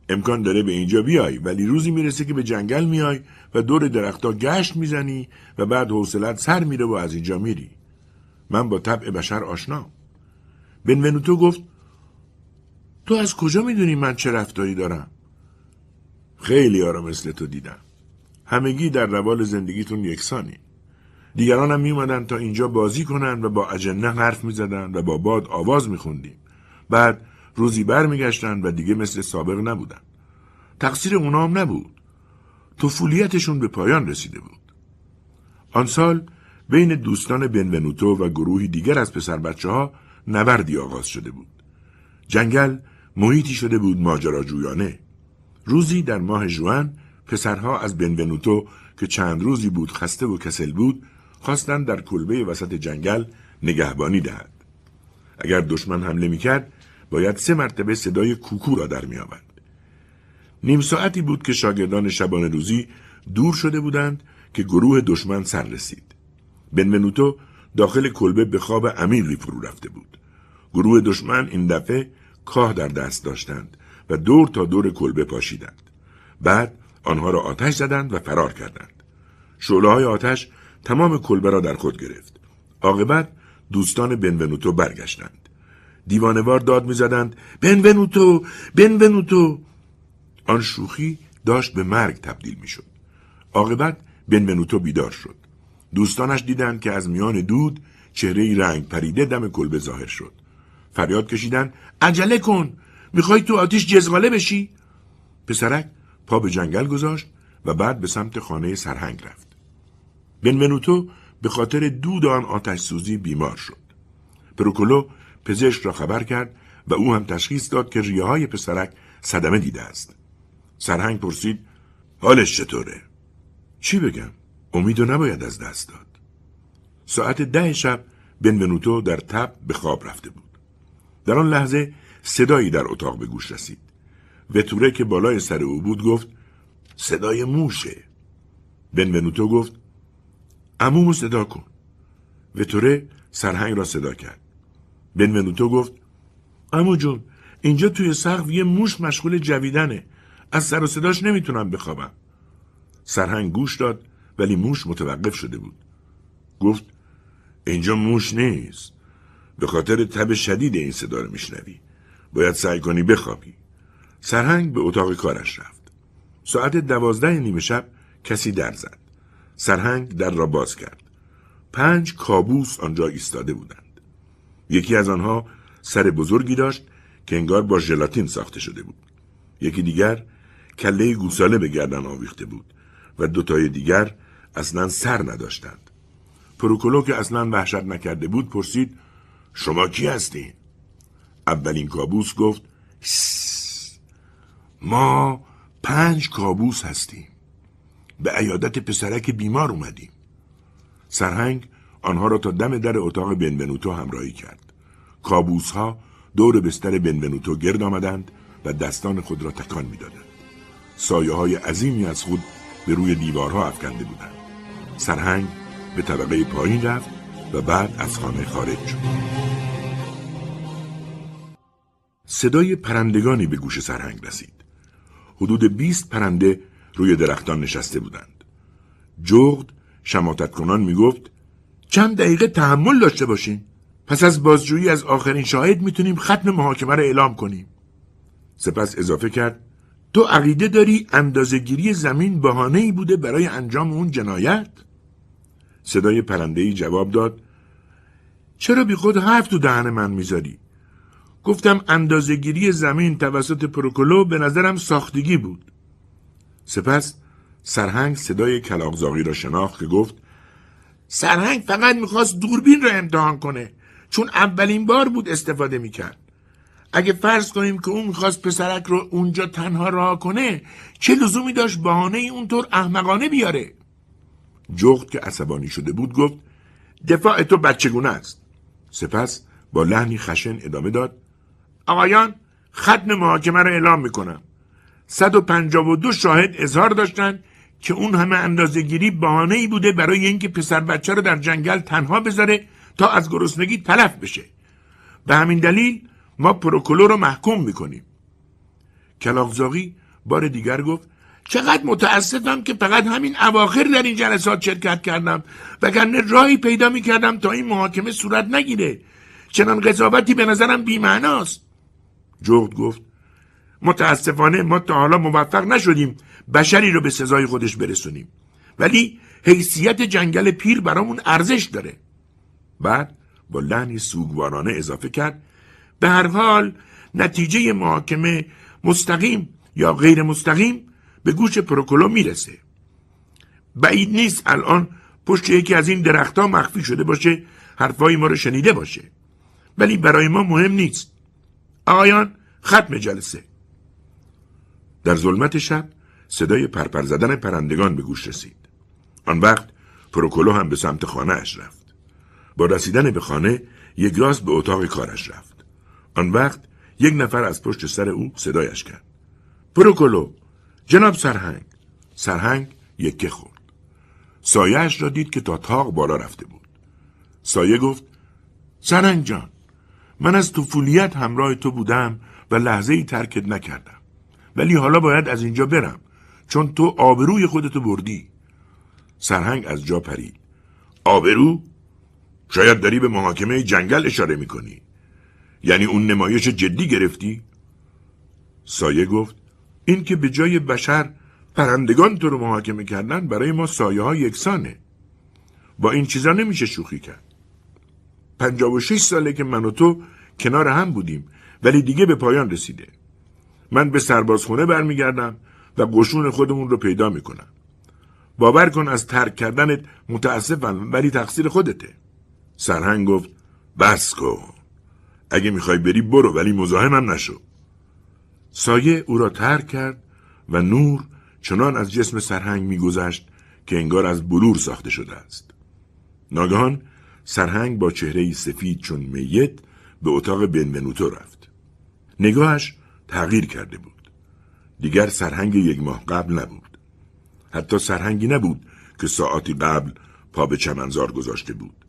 امکان داره به اینجا بیای ولی روزی میرسه که به جنگل میای و دور درختا گشت میزنی و بعد حوصلت سر میره و از اینجا میری. من با طبع بشر آشنام. بنونوتو گفت تو از کجا میدونی من چه رفتاری دارم؟ خیلی آرام مثل تو دیدم. همگی در روال زندگیتون یکسانی. دیگران هم میومدن تا اینجا بازی کنن و با اجنه حرف میزدن و با باد آواز میخوندیم. بعد روزی بر میگشتن و دیگه مثل سابق نبودن. تقصیر اونا هم نبود. طفولیتشون به پایان رسیده بود. آن سال بین دوستان بنونوتو و گروهی دیگر از پسر بچه ها نبردی آغاز شده بود. جنگل محیطی شده بود ماجراجویانه. روزی در ماه ژوئن پسرها از بنونوتو که چند روزی بود خسته و کسل بود خواستند در کلبه وسط جنگل نگهبانی دهد. اگر دشمن حمله میکرد باید 3 مرتبه صدای کوکو را در می آورد. نیم ساعتی بود که شاگردان شبانه روزی دور شده بودند که گروه دشمن سر رسید. بنونوتو داخل کلبه به خواب عمیقی فرو رفته بود. گروه دشمن این دفعه کاه در دست داشتند و دور تا دور کلبه پاشیدند. بعد آنها را آتش زدند و فرار کردند. شعله‌های آتش تمام کلبه را در خود گرفت. عاقبت دوستان بنونوتو برگشتند. دیوانوار داد می‌زدند بنونوتو، بنونوتو. آن شوخی داشت به مرگ تبدیل می‌شد. عاقبت بنونوتو بیدار شد. دوستانش دیدند که از میان دود چهره‌ای رنگ پریده دم کلبه ظاهر شد. فریاد کشیدند عجله کن، می‌خوای تو آتش جزغاله بشی؟ پسرک پا به جنگل گذاشت و بعد به سمت خانه سرهنگ رفت. بنونوتو به خاطر دود آن آتش سوزی بیمار شد. پروکولو پزشک را خبر کرد و او هم تشخیص داد که ریه‌های پسرک صدمه دیده است. سرهنگ پرسید حالش چطوره؟ چی بگم؟ امیدو نباید از دست داد. ساعت 10 شب بنونوتو در تب به خواب رفته بود. در آن لحظه صدایی در اتاق به گوش رسید. ویتوره که بالای سر او بود گفت صدای موشه. بنونوتو گفت عمومو صدا کن. ویتوره سرهنگ را صدا کرد. بنونوتو گفت عمو جون اینجا توی سقف یه موش مشغول جویدنه. از سر و صداش نمیتونم بخوابم. سرهنگ گوش داد ولی موش متوقف شده بود. گفت اینجا موش نیست. به خاطر تب شدید این صدا رو میشنوی. باید سعی کنی بخوابی. سرهنگ به اتاق کارش رفت. ساعت 12 نیم شب کسی در زد. سرهنگ در را باز کرد. 5 کابوس آنجا ایستاده بودند. یکی از آنها سر بزرگی داشت که انگار با ژلاتین ساخته شده بود. یکی دیگر کله گوساله به گردن آویخته بود و 2 تای دیگر اصلاً سر نداشتند. پروکولو که اصلاً وحشت نکرده بود پرسید شما کی هستین؟ اولین کابوس گفت ما 5 کابوس هستیم. به عیادت پسرک بیمار اومدیم. سرهنگ آنها را تا دم در اتاق بنونوتو همراهی کرد. کابوس ها دور بستر بنونوتو گرد آمدند و دستان خود را تکان می دادند. سایه‌های عظیمی از خود به روی دیوارها افکنده بودند. سرهنگ به طبقه پایین رفت و بعد از خانه خارج شد. صدای پرندگانی به گوش سرهنگ رسید. حدود 20 پرنده روی درختان نشسته بودند. جغد شماتت کنان می گفت چند دقیقه تحمل داشته باشین. پس از بازجویی از آخرین شاهد میتونیم ختم محاکمه رو اعلام کنیم. سپس اضافه کرد تو عقیده داری اندازه‌گیری زمین بهانه‌ای بوده برای انجام اون جنایت؟ صدای پرنده‌ای جواب داد چرا بی خود حرف تو دهن من میذاری؟ گفتم اندازه‌گیری زمین توسط پروکولو به نظرم ساختگی بود. سپس سرهنگ صدای کلاغزاغی را شناخت که گفت سرهنگ فقط میخواست دوربین را امتحان کنه چون اولین بار بود استفاده میکرد. اگه فرض کنیم که اون میخواست پسرک رو اونجا تنها رها کنه چه لزومی داشت بهانه اونطور احمقانه بیاره؟ جغد که عصبانی شده بود گفت دفاع تو بچگونه است. سپس با لحنی خشن ادامه داد آقایان ختم محاکمه را اعلام میکنم. 152 شاهد اظهار داشتند که اون همه اندازه‌گیری بهانه‌ای بوده برای اینکه پسر بچه رو در جنگل تنها بذاره تا از گرسنگی تلف بشه. به همین دلیل ما پروکولو رو محکوم میکنیم. کلاغزاغی بار دیگر گفت چقدر متاسفم که فقط همین اواخر در این جلسات شرکت کردم وگرنه راهی پیدا میکردم تا این محاکمه صورت نگیره. چنان قضاوتی به نظرم بی‌معناست. جغد گفت متاسفانه ما تا حالا موفق نشدیم بشری رو به سزای خودش برسونیم ولی حیثیت جنگل پیر برامون ارزش داره. بعد با لحنی سوگوارانه اضافه کرد به هر حال نتیجه محاکمه مستقیم یا غیر مستقیم به گوش پروکولو میرسه. بعید نیست الان پشت یکی از این درخت‌ها مخفی شده باشه حرفای ما رو شنیده باشه ولی برای ما مهم نیست. آقایان ختم جلسه. در ظلمت شب صدای پرپر زدن پرندگان به گوش رسید. آن وقت پروکولو هم به سمت خانه اش رفت. با رسیدن به خانه یک راست به اتاق کارش رفت. آن وقت یک نفر از پشت سر او صدایش کرد. پروکولو، جناب سرهنگ. سرهنگ یکه خورد. سایه اش را دید که تا تاق بالا رفته بود. سایه گفت سرهنگ جان، من از طفولیت همراه تو بودم و لحظه‌ای ترکت نکردم. ولی حالا باید از اینجا برم چون تو آبروی خودتو بردی. سرهنگ از جا پرید. آبرو؟ شاید داری به محاکمه جنگل اشاره میکنی. یعنی اون نمایش جدی گرفتی؟ سایه گفت این که به جای بشر پرندگان تو رو محاکمه کردن برای ما سایه ها یکسانه. با این چیزا نمیشه شوخی کرد. 56 ساله که من و تو کنار هم بودیم ولی دیگه به پایان رسیده. من به سربازخونه برمیگردم و قشون خودمون رو پیدا میکنم. باور کن از ترک کردنت متاسفم ولی تقصیر خودته. سرهنگ گفت بس کن. اگه میخوای بری برو ولی مزاحمم نشو. سایه او را ترک کرد و نور چنان از جسم سرهنگ میگذشت که انگار از بلور ساخته شده است. ناگهان سرهنگ با چهره‌ای سفید چون میت به اتاق بنونوتو رفت. نگاهش تغییر کرده بود. دیگر سرهنگ یک ماه قبل نبود. حتی سرهنگی نبود که ساعتی قبل پا به چمنزار گذاشته بود.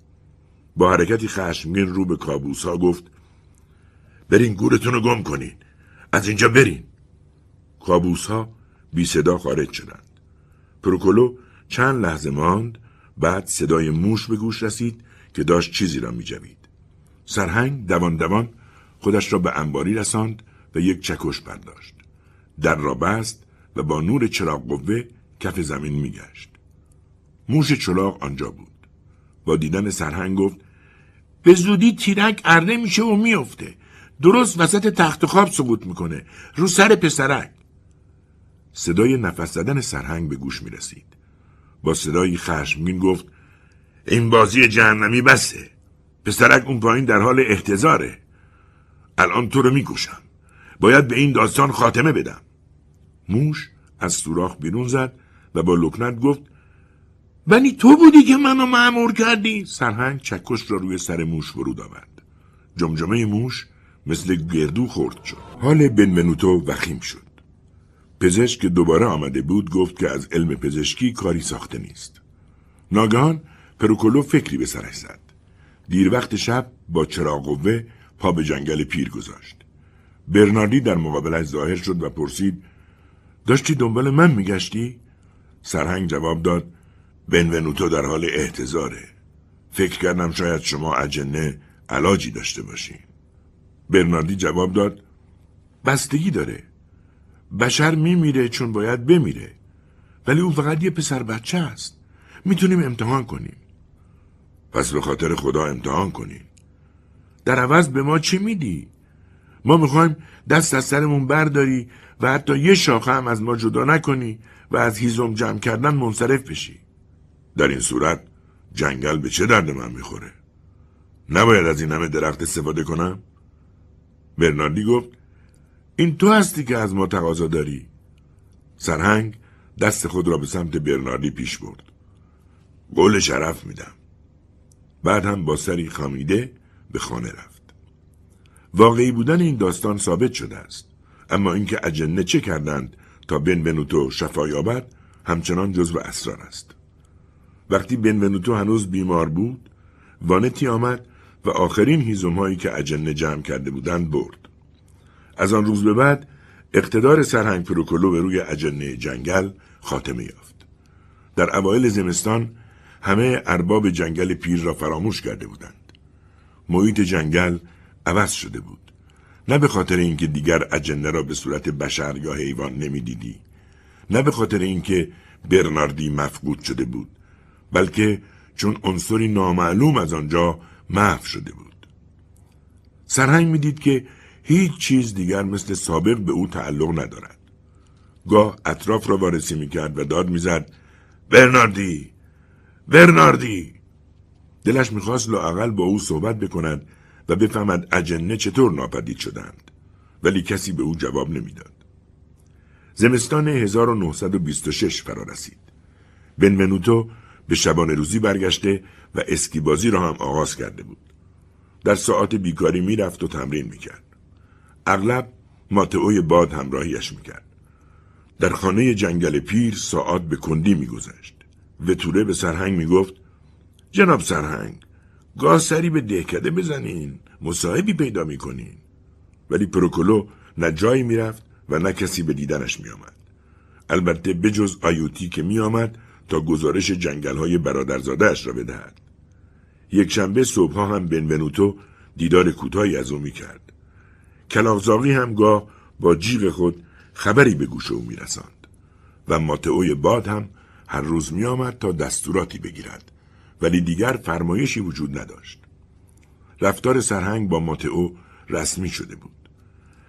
با حرکتی خشمگین رو به کابوس ها گفت برین گورتون رو گم کنین. از اینجا برین. کابوس ها بی صدا خارج شدند. پروکولو چند لحظه ماند بعد صدای موش به گوش رسید که داشت چیزی را می جوید. سرهنگ دوان دوان خودش را به انباری رساند و یک چکش برداشت. در را بست و با نور چراغ قوه کف زمین می گشت. موش چلاق آنجا بود. با دیدن سرهنگ گفت به زودی تیرک اره میشه و میفته. درست وسط تخت خواب سقوط میکنه. رو سر پسرک. صدای نفس زدن سرهنگ به گوش میرسید. با صدایی خشمگین گفت این بازی جهنمی بسه. پسرک اون پایین در حال احتضاره. الان تو رو میکشم. باید به این داستان خاتمه بدم. موش از سوراخ بیرون زد و با لکنت گفت بنی تو بودی که منو مأمور کردی. سرهنگ چکش را روی سر موش برود آورد. جمجمه موش مثل گردو خورد شد. حال بنونوتو وخیم شد. پزشک که دوباره آمده بود گفت که از علم پزشکی کاری ساخته نیست. ناگهان پروکولو فکری به سرش زد. دیر وقت شب با چراغ قوه پا به جنگل پیر گذاشت. برناردی در مقابلش ظاهر شد و پرسید: داشتی دنبال من میگشتی؟ سرهنگ جواب داد: بنونوتو در حال احتضاره. فکر کردم شاید شما اجنه علاجی داشته باشین. برناردی جواب داد: بستگی داره. بشر میمیره چون باید بمیره. ولی اون فقط یه پسر بچه است. میتونیم امتحان کنیم. پس به خاطر خدا امتحان کنیم. در عوض به ما چی میدی؟ ما میخوایم دست از سرمون برداری و حتی یه شاخه هم از ما جدا نکنی و از هیزم جمع کردن منصرف بشی. در این صورت جنگل به چه درد من میخوره؟ نباید از این همه درخت استفاده کنم؟ برناردی گفت: این تو هستی که از ما تقاضا داری. سرهنگ دست خود را به سمت برناردی پیش برد. قول شرف میدم. بعد هم با سری خمیده به خانه رفت. واقعی بودن این داستان ثابت شده است، اما اینکه اجنه چه کردند تا بنونوتو شفا یابد همچنان جزو اسرار است. وقتی بنونوتو هنوز بیمار بود، وانتی آمد و آخرین هیزم هایی که اجنه جمع کرده بودند برد. از آن روز به بعد اقتدار سرهنگ پروکولو به روی اجنه جنگل خاتمه یافت. در اوایل زمستان همه ارباب جنگل پیر را فراموش کرده بودند. محیط جنگل عوض شده بود، نه به خاطر اینکه دیگر اجنه را به صورت بشر یا حیوان نمیدیدی، نه به خاطر اینکه برناردی مفقود شده بود، بلکه چون عنصری نامعلوم از آنجا محو شده بود. سرهنگ میدید که هیچ چیز دیگر مثل سابق به او تعلق ندارد. گاه اطراف را وارسی میکرد و داد میزد: برناردی! برناردی! دلش میخواست لااقل با او صحبت بکند و بفهمد اجنه چطور ناپدید شدند، ولی کسی به او جواب نمیداد. زمستان 1926 فرا رسید. بنونوتو به شبانه روزی برگشته و اسکی بازی را هم آغاز کرده بود. در ساعات بیکاری میرفت و تمرین میکرد. اغلب ماتئوی باد همراهیش میکرد. در خانه جنگل پیر ساعت به کندی میگذشت. ویتوره به سرهنگ میگفت: جناب سرهنگ، گاه سری به دهکده بزنین، مصاحبی پیدا میکنین. ولی پروکولو نه جایی میرفت و نه کسی به دیدنش میآمد. البته بجز آیوتی که میآمد تا گزارش جنگل‌های برادرزاده‌اش را بدهد. یک شنبه صبح‌ها هم بنونوتو دیدار کوتاهی از او میکرد. کلاغزاقی هم گاه با جیغ خود خبری به گوش او میرساند و ماتئوی باد هم هر روز میآمد تا دستوراتی بگیرد، ولی دیگر فرمایشی وجود نداشت. رفتار سرهنگ با ماتئو رسمی شده بود.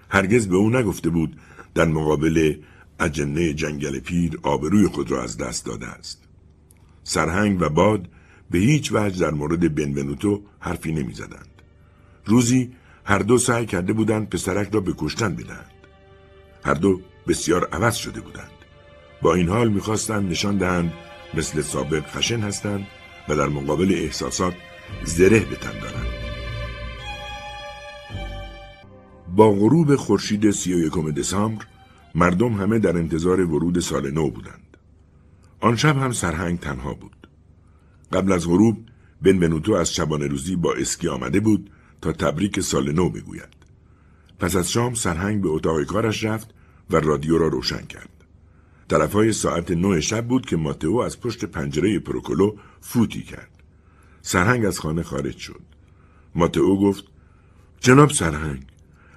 هرگز به او نگفته بود در مقابل اجنه جنگل پیر آبروی خود را از دست داده است. سرهنگ و باد به هیچ وجه در مورد بنونوتو حرفی نمی زدند. روزی هر دو سعی کرده بودند پسرک را به کشتن بدهند. هر دو بسیار عوض شده بودند. با این حال می خواستند نشان دهند مثل سابق خشن هستند و در مقابل احساسات زره به تن دارند. با غروب خورشید 31 دسامبر مردم همه در انتظار ورود سال نو بودند. آن شب هم سرهنگ تنها بود. قبل از غروب بنونوتو از شبانه روزی با اسکی آمده بود تا تبریک سال نو بگوید. پس از شام سرهنگ به اتاق کارش رفت و رادیو را روشن کرد. طرفهای ساعت 9 شب بود که ماتئو از پشت پنجره پروکولو فوتی کرد. سرهنگ از خانه خارج شد. ماتئو گفت: جناب سرهنگ،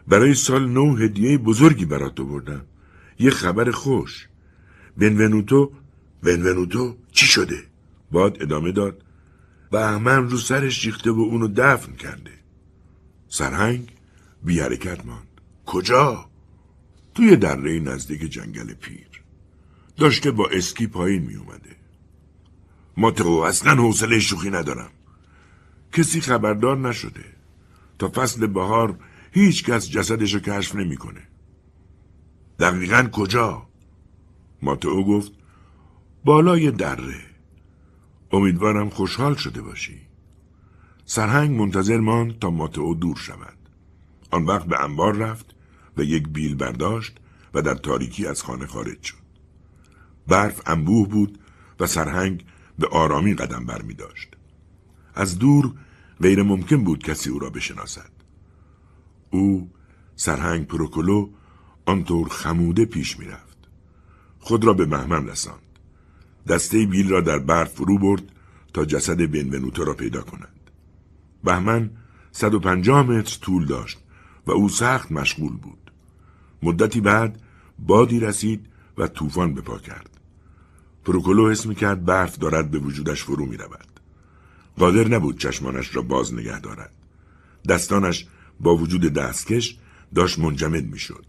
برای سال نو هدیه بزرگی برات آوردم. یه خبر خوش. بنونوتو چی شده؟ باد ادامه داد: بهمن رو سرش ریخته و اونو دفن کرده. سرهنگ بی حرکت ماند. کجا؟ توی دره نزدیک جنگل پیر. داشته با اسکی پایین می اومده. ماتئو، اصلا حوصله شوخی ندارم. کسی خبردار نشده. تا فصل بهار هیچ کس جسدشو کشف نمی کنه. دقیقاً کجا؟ ماتئو گفت: بالای دره. امیدوارم خوشحال شده باشی. سرهنگ منتظر ماند تا ماتئو دور شود. آن وقت به انبار رفت و یک بیل برداشت و در تاریکی از خانه خارج شد. برف انبوه بود و سرهنگ به آرامی قدم برمی داشت. از دور غیر ممکن بود کسی او را بشناسد. او سرهنگ پروکولو آنطور خموده پیش می رفت. خود را به بهمن رساند. دسته بیل را در برف فرو برد تا جسد بنونوتو را پیدا کنند. بهمن 150 متر طول داشت و او سخت مشغول بود. مدتی بعد بادی رسید و طوفان به پا کرد. پروکولو حس می‌کرد برف دارد به وجودش فرو می‌رود. قادر نبود چشمانش را باز نگه دارد. دستانش با وجود دستکش داشت منجمد می‌شد.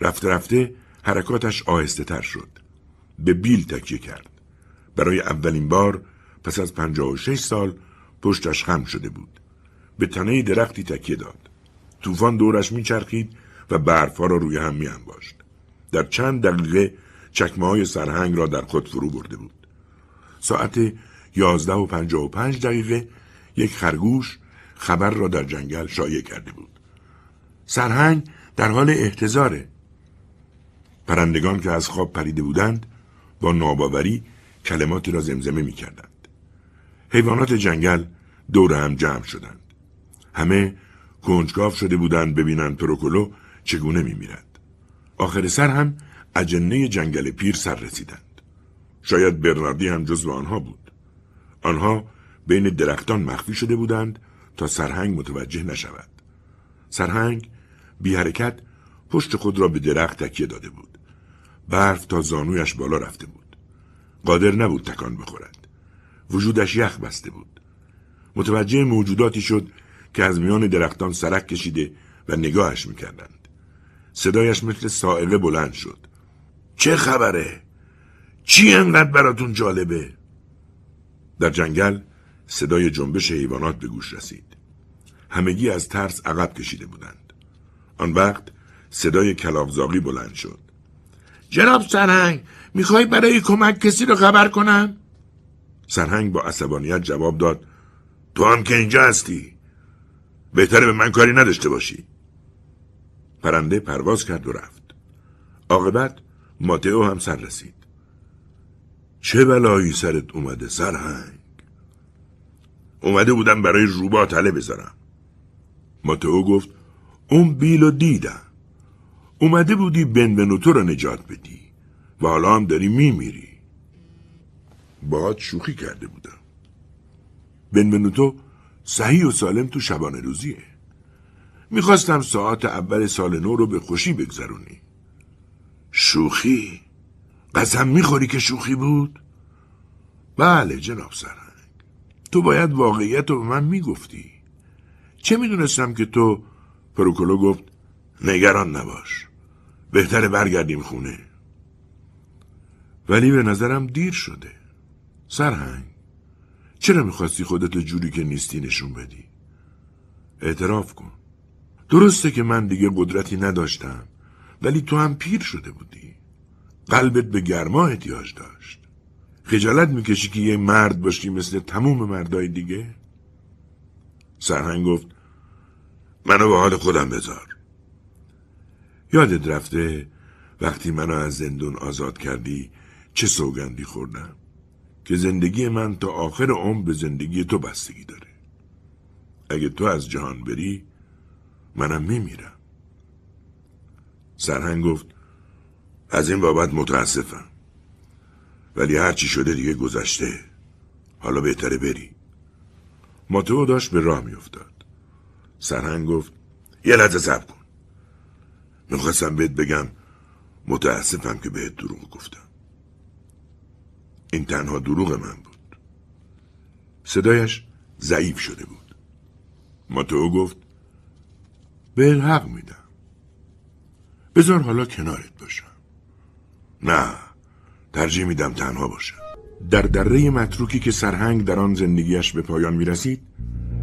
رفته رفته حرکاتش آهسته تر شد. به بیل تکیه کرد. برای اولین بار پس از 56 سال پشتش خم شده بود. به تنه درختی تکیه داد. طوفان دورش می‌چرخید و برف‌ها را روی هم می‌انباشت. در چند دقیقه چکمه‌های سرهنگ را در خود فرو برده بود. ساعت 11:55 یک خرگوش خبر را در جنگل شایع کرده بود. سرهنگ در حال احتضاره. پرندگان که از خواب پریده بودند با ناباوری کلماتی را زمزمه می کردند. حیوانات جنگل دور هم جمع شدند. همه کنجکاو شده بودند ببینند پروکولو چگونه می میرد. آخر سر هم اجنه جنگل پیر سر رسیدند. شاید برناردی هم جزو آنها بود. آنها بین درختان مخفی شده بودند تا سرهنگ متوجه نشود. سرهنگ بی حرکت پشت خود را به درخت تکیه داده بود. برف تا زانویش بالا رفته بود. قادر نبود تکان بخورد. وجودش یخ بسته بود. متوجه موجوداتی شد که از میان درختان سرک کشیده و نگاهش میکردند. صدایش مثل صاعقه بلند شد. چه خبره؟ چی انقدر براتون جالبه؟ در جنگل صدای جنبش حیوانات به گوش رسید. همگی از ترس عقب کشیده بودند. آن وقت صدای کلاغزاغی بلند شد. جناب سرهنگ، میخوای برای کمک کسی رو خبر کنم؟ سرهنگ با عصبانیت جواب داد. تو هم که اینجا هستی، بهتره به من کاری نداشته باشی. پرنده پرواز کرد و رفت. عاقبت ماتئو هم سر رسید. چه بلایی سرت اومده سرهنگ؟ اومده بودم برای روبا تله بذارم. ماتئو گفت اون بیلو دیدم. اومده بودی بنونوتو را نجات بدی و حالا هم داری میمیری. باهات شوخی کرده بودم. بنونوتو صحیح و سالم تو شبانه روزیه. میخواستم ساعت اول سال نو رو به خوشی بگذرونی. شوخی؟ قسم میخوری که شوخی بود؟ بله جناب سرهنگ، تو باید واقعیت رو به من میگفتی. چه میدونستم که تو... پروکولو گفت نگران نباش، بهتره برگردیم خونه. ولی به نظرم دیر شده سرهنگ. چرا میخواستی خودت جوری که نیستی نشون بدی؟ اعتراف کن. درسته که من دیگه قدرتی نداشتم، ولی تو هم پیر شده بودی. قلبت به گرما احتیاج داشت. خجالت میکشی که یه مرد باشی مثل تموم مردای دیگه؟ سرهنگ گفت منو به حال خودم بذار. یادت رفته وقتی منو از زندون آزاد کردی چه سوگندی خوردم؟ که زندگی من تا آخر عمر به زندگی تو بستگی داره. اگه تو از جهان بری منم میمیرم. سرهنگ گفت از این بابت متاسفم، ولی هرچی شده دیگه گذشته. حالا بهتره بری. ماتئو داشت به راه میافتاد. سرهنگ گفت یه لحظه صبر کن. میخواستم بهت بگم متاسفم که بهت دروغ گفتم. این تنها دروغ من بود. صدایش ضعیف شده بود. ماتئو گفت بهت حق میدم. بذار حالا کنارت باشم. نه، ترجیح میدم تنها باشم. در دره متروکی که سرهنگ در آن زندگیش به پایان میرسید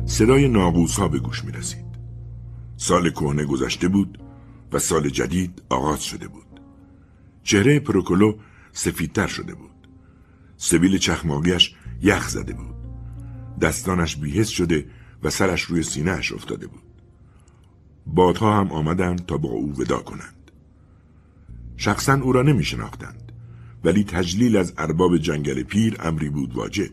صدای ناقوس‌ها به گوش می‌رسید. سال کهنه گذشته بود و سال جدید آغاز شده بود. چهره پروکولو سفیدتر شده بود. سبیل چخماقیش یخ زده بود. دستانش بی‌حس شده و سرش روی سینه‌اش افتاده بود. بادها هم آمدند تا با او وداع کنند. شخصاً او را نمی شناختند، ولی تجلیل از ارباب جنگل پیر امری بود واجب.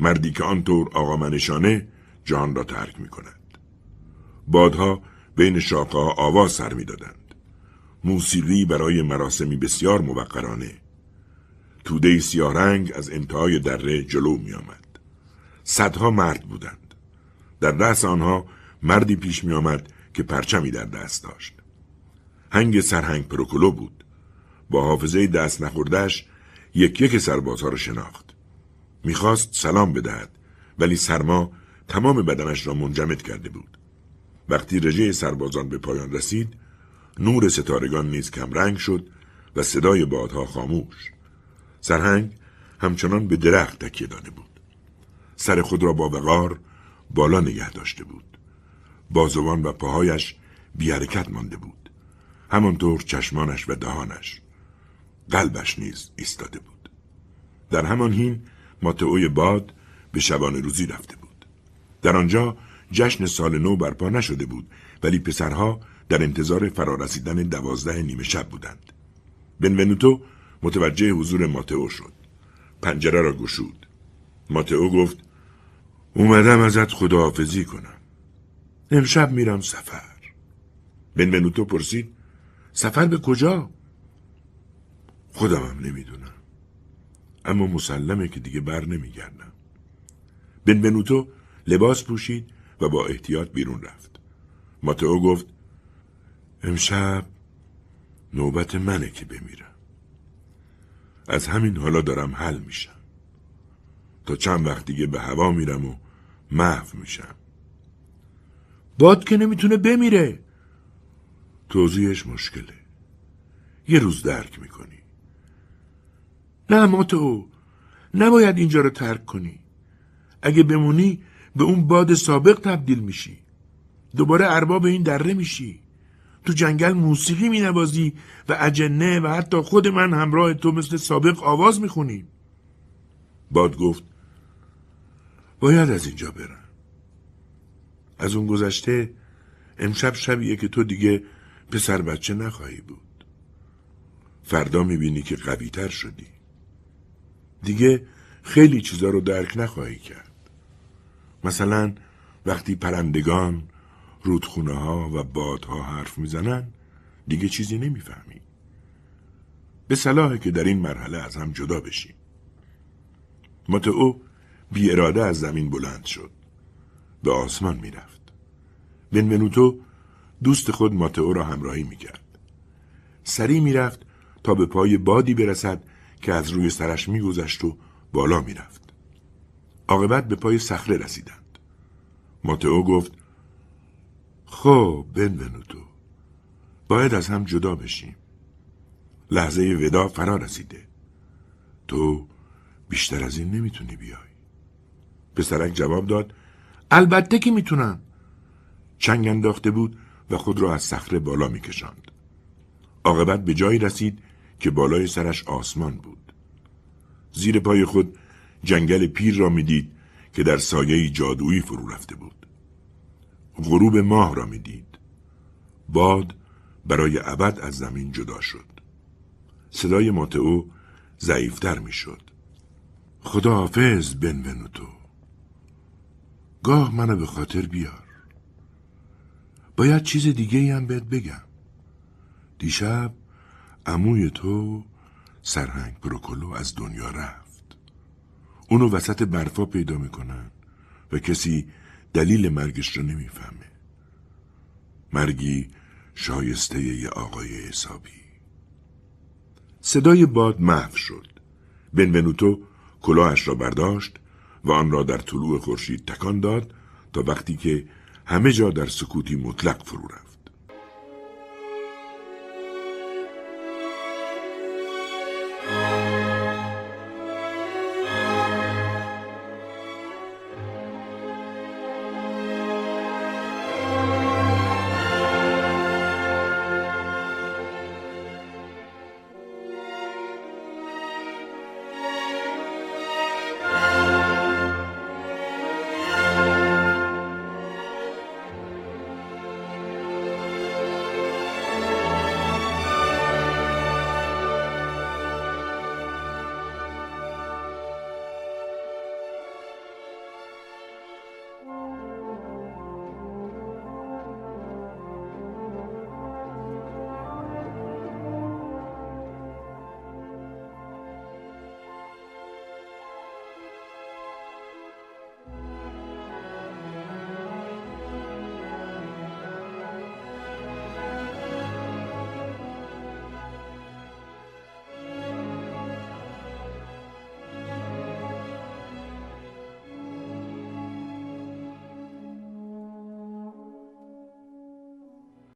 مردی که آنطور آقامنشانه جان را ترک می کند. بادها بین شاخه‌ها آواز سر می دادند. موسیقی برای مراسمی بسیار موقرانه. توده سیاه رنگ از انتهای دره جلو می آمد. صدها مرد بودند. در رأس آنها مردی پیش می آمد که پرچمی در دست داشت. هنگ سرهنگ پروکولو بود. با حافظه دست نخوردش یک یک سربازها را شناخت. میخواست سلام بدهد، ولی سرما تمام بدنش را منجمد کرده بود. وقتی رژه سربازان به پایان رسید، نور ستارگان نیز کمرنگ شد و صدای بادها خاموش. سرهنگ همچنان به درخت تکیه داده بود. سر خود را با وقار بالا نگه داشته بود. بازوان و پاهایش بی حرکت مانده بود. همانطور چشمانش و دهانش. قلبش نیز ایستاده بود. در همان حین ماتئوی باد به شبانه روزی رفته بود. در آنجا جشن سال نو برپا نشده بود، ولی پسرها در انتظار فرارسیدن 12 نیم شب بودند. بنونوتو متوجه حضور ماتئو شد. پنجره را گشود. ماتئو گفت: اومدم ازت خداحافظی کنم. امشب میرم سفر. بنونوتو پرسید: سفر به کجا؟ خودم هم نمیدونم. اما مسلمه که دیگه بر نمیگردم. بنونوتو لباس پوشید و با احتیاط بیرون رفت. ماتئو گفت: امشب نوبت منه که بمیرم. از همین حالا دارم حل میشم. تا چند وقت دیگه به هوا میرم و محو میشم. باد که نمیتونه بمیره. توضیحش مشکله. یه روز درک میکنی. نه ماتئو، نباید اینجا رو ترک کنی. اگه بمونی به اون باد سابق تبدیل میشی. دوباره ارباب این دره میشی. تو جنگل موسیقی مینوازی و اجنه و حتی خود من همراه تو مثل سابق آواز میخونی. باد گفت: باید از اینجا برم. از اون گذشته امشب شبیه که تو دیگه پسر بچه نخواهی بود. فردا میبینی که قوی تر شدی. دیگه خیلی چیزا رو درک نخواهی کرد. مثلا وقتی پرندگان، رودخونه ها و بادها حرف میزنن دیگه چیزی نمیفهمی. به صلاحه که در این مرحله از هم جدا بشیم. ماتئو بی اراده از زمین بلند شد. به آسمان میرفت. بنونوتو دوست خود ماتئو را همراهی میکرد. سریع میرفت تا به پای بادی برسد که از روی سرش میگذشت و بالا میرفت. عاقبت به پای صخره رسیدند. ماتئو گفت: خب بنونوتو، باید از هم جدا بشیم. لحظه ودا فرا رسیده. تو بیشتر از این نمیتونی بیای. پسرک جواب داد: البته که میتونم. چنگ انداخته بود و خود را از صخره بالا میکشاند. عاقبت به جایی رسید که بالای سرش آسمان بود. زیر پای خود جنگل پیر را میدید که در سایه جادویی فرو رفته بود. غروب ماه را میدید. باد برای ابد از زمین جدا شد. صدای ماتئو ضعیف‌تر میشد. خداحافظ بنونوتو. گاه منو به خاطر بیار. باید چیز دیگه‌ای هم بهت بگم. دیشب عموی تو سرهنگ پروکولو از دنیا رفت. اونو وسط برفا پیدا میکنن و کسی دلیل مرگش رو نمیفهمه. مرگی شایسته یه آقای حسابی. صدای باد محو شد. بنونوتو کلاهش را برداشت و آن را در طلوع خورشید تکان داد تا وقتی که همه جا در سکوتی مطلق فرو رفت.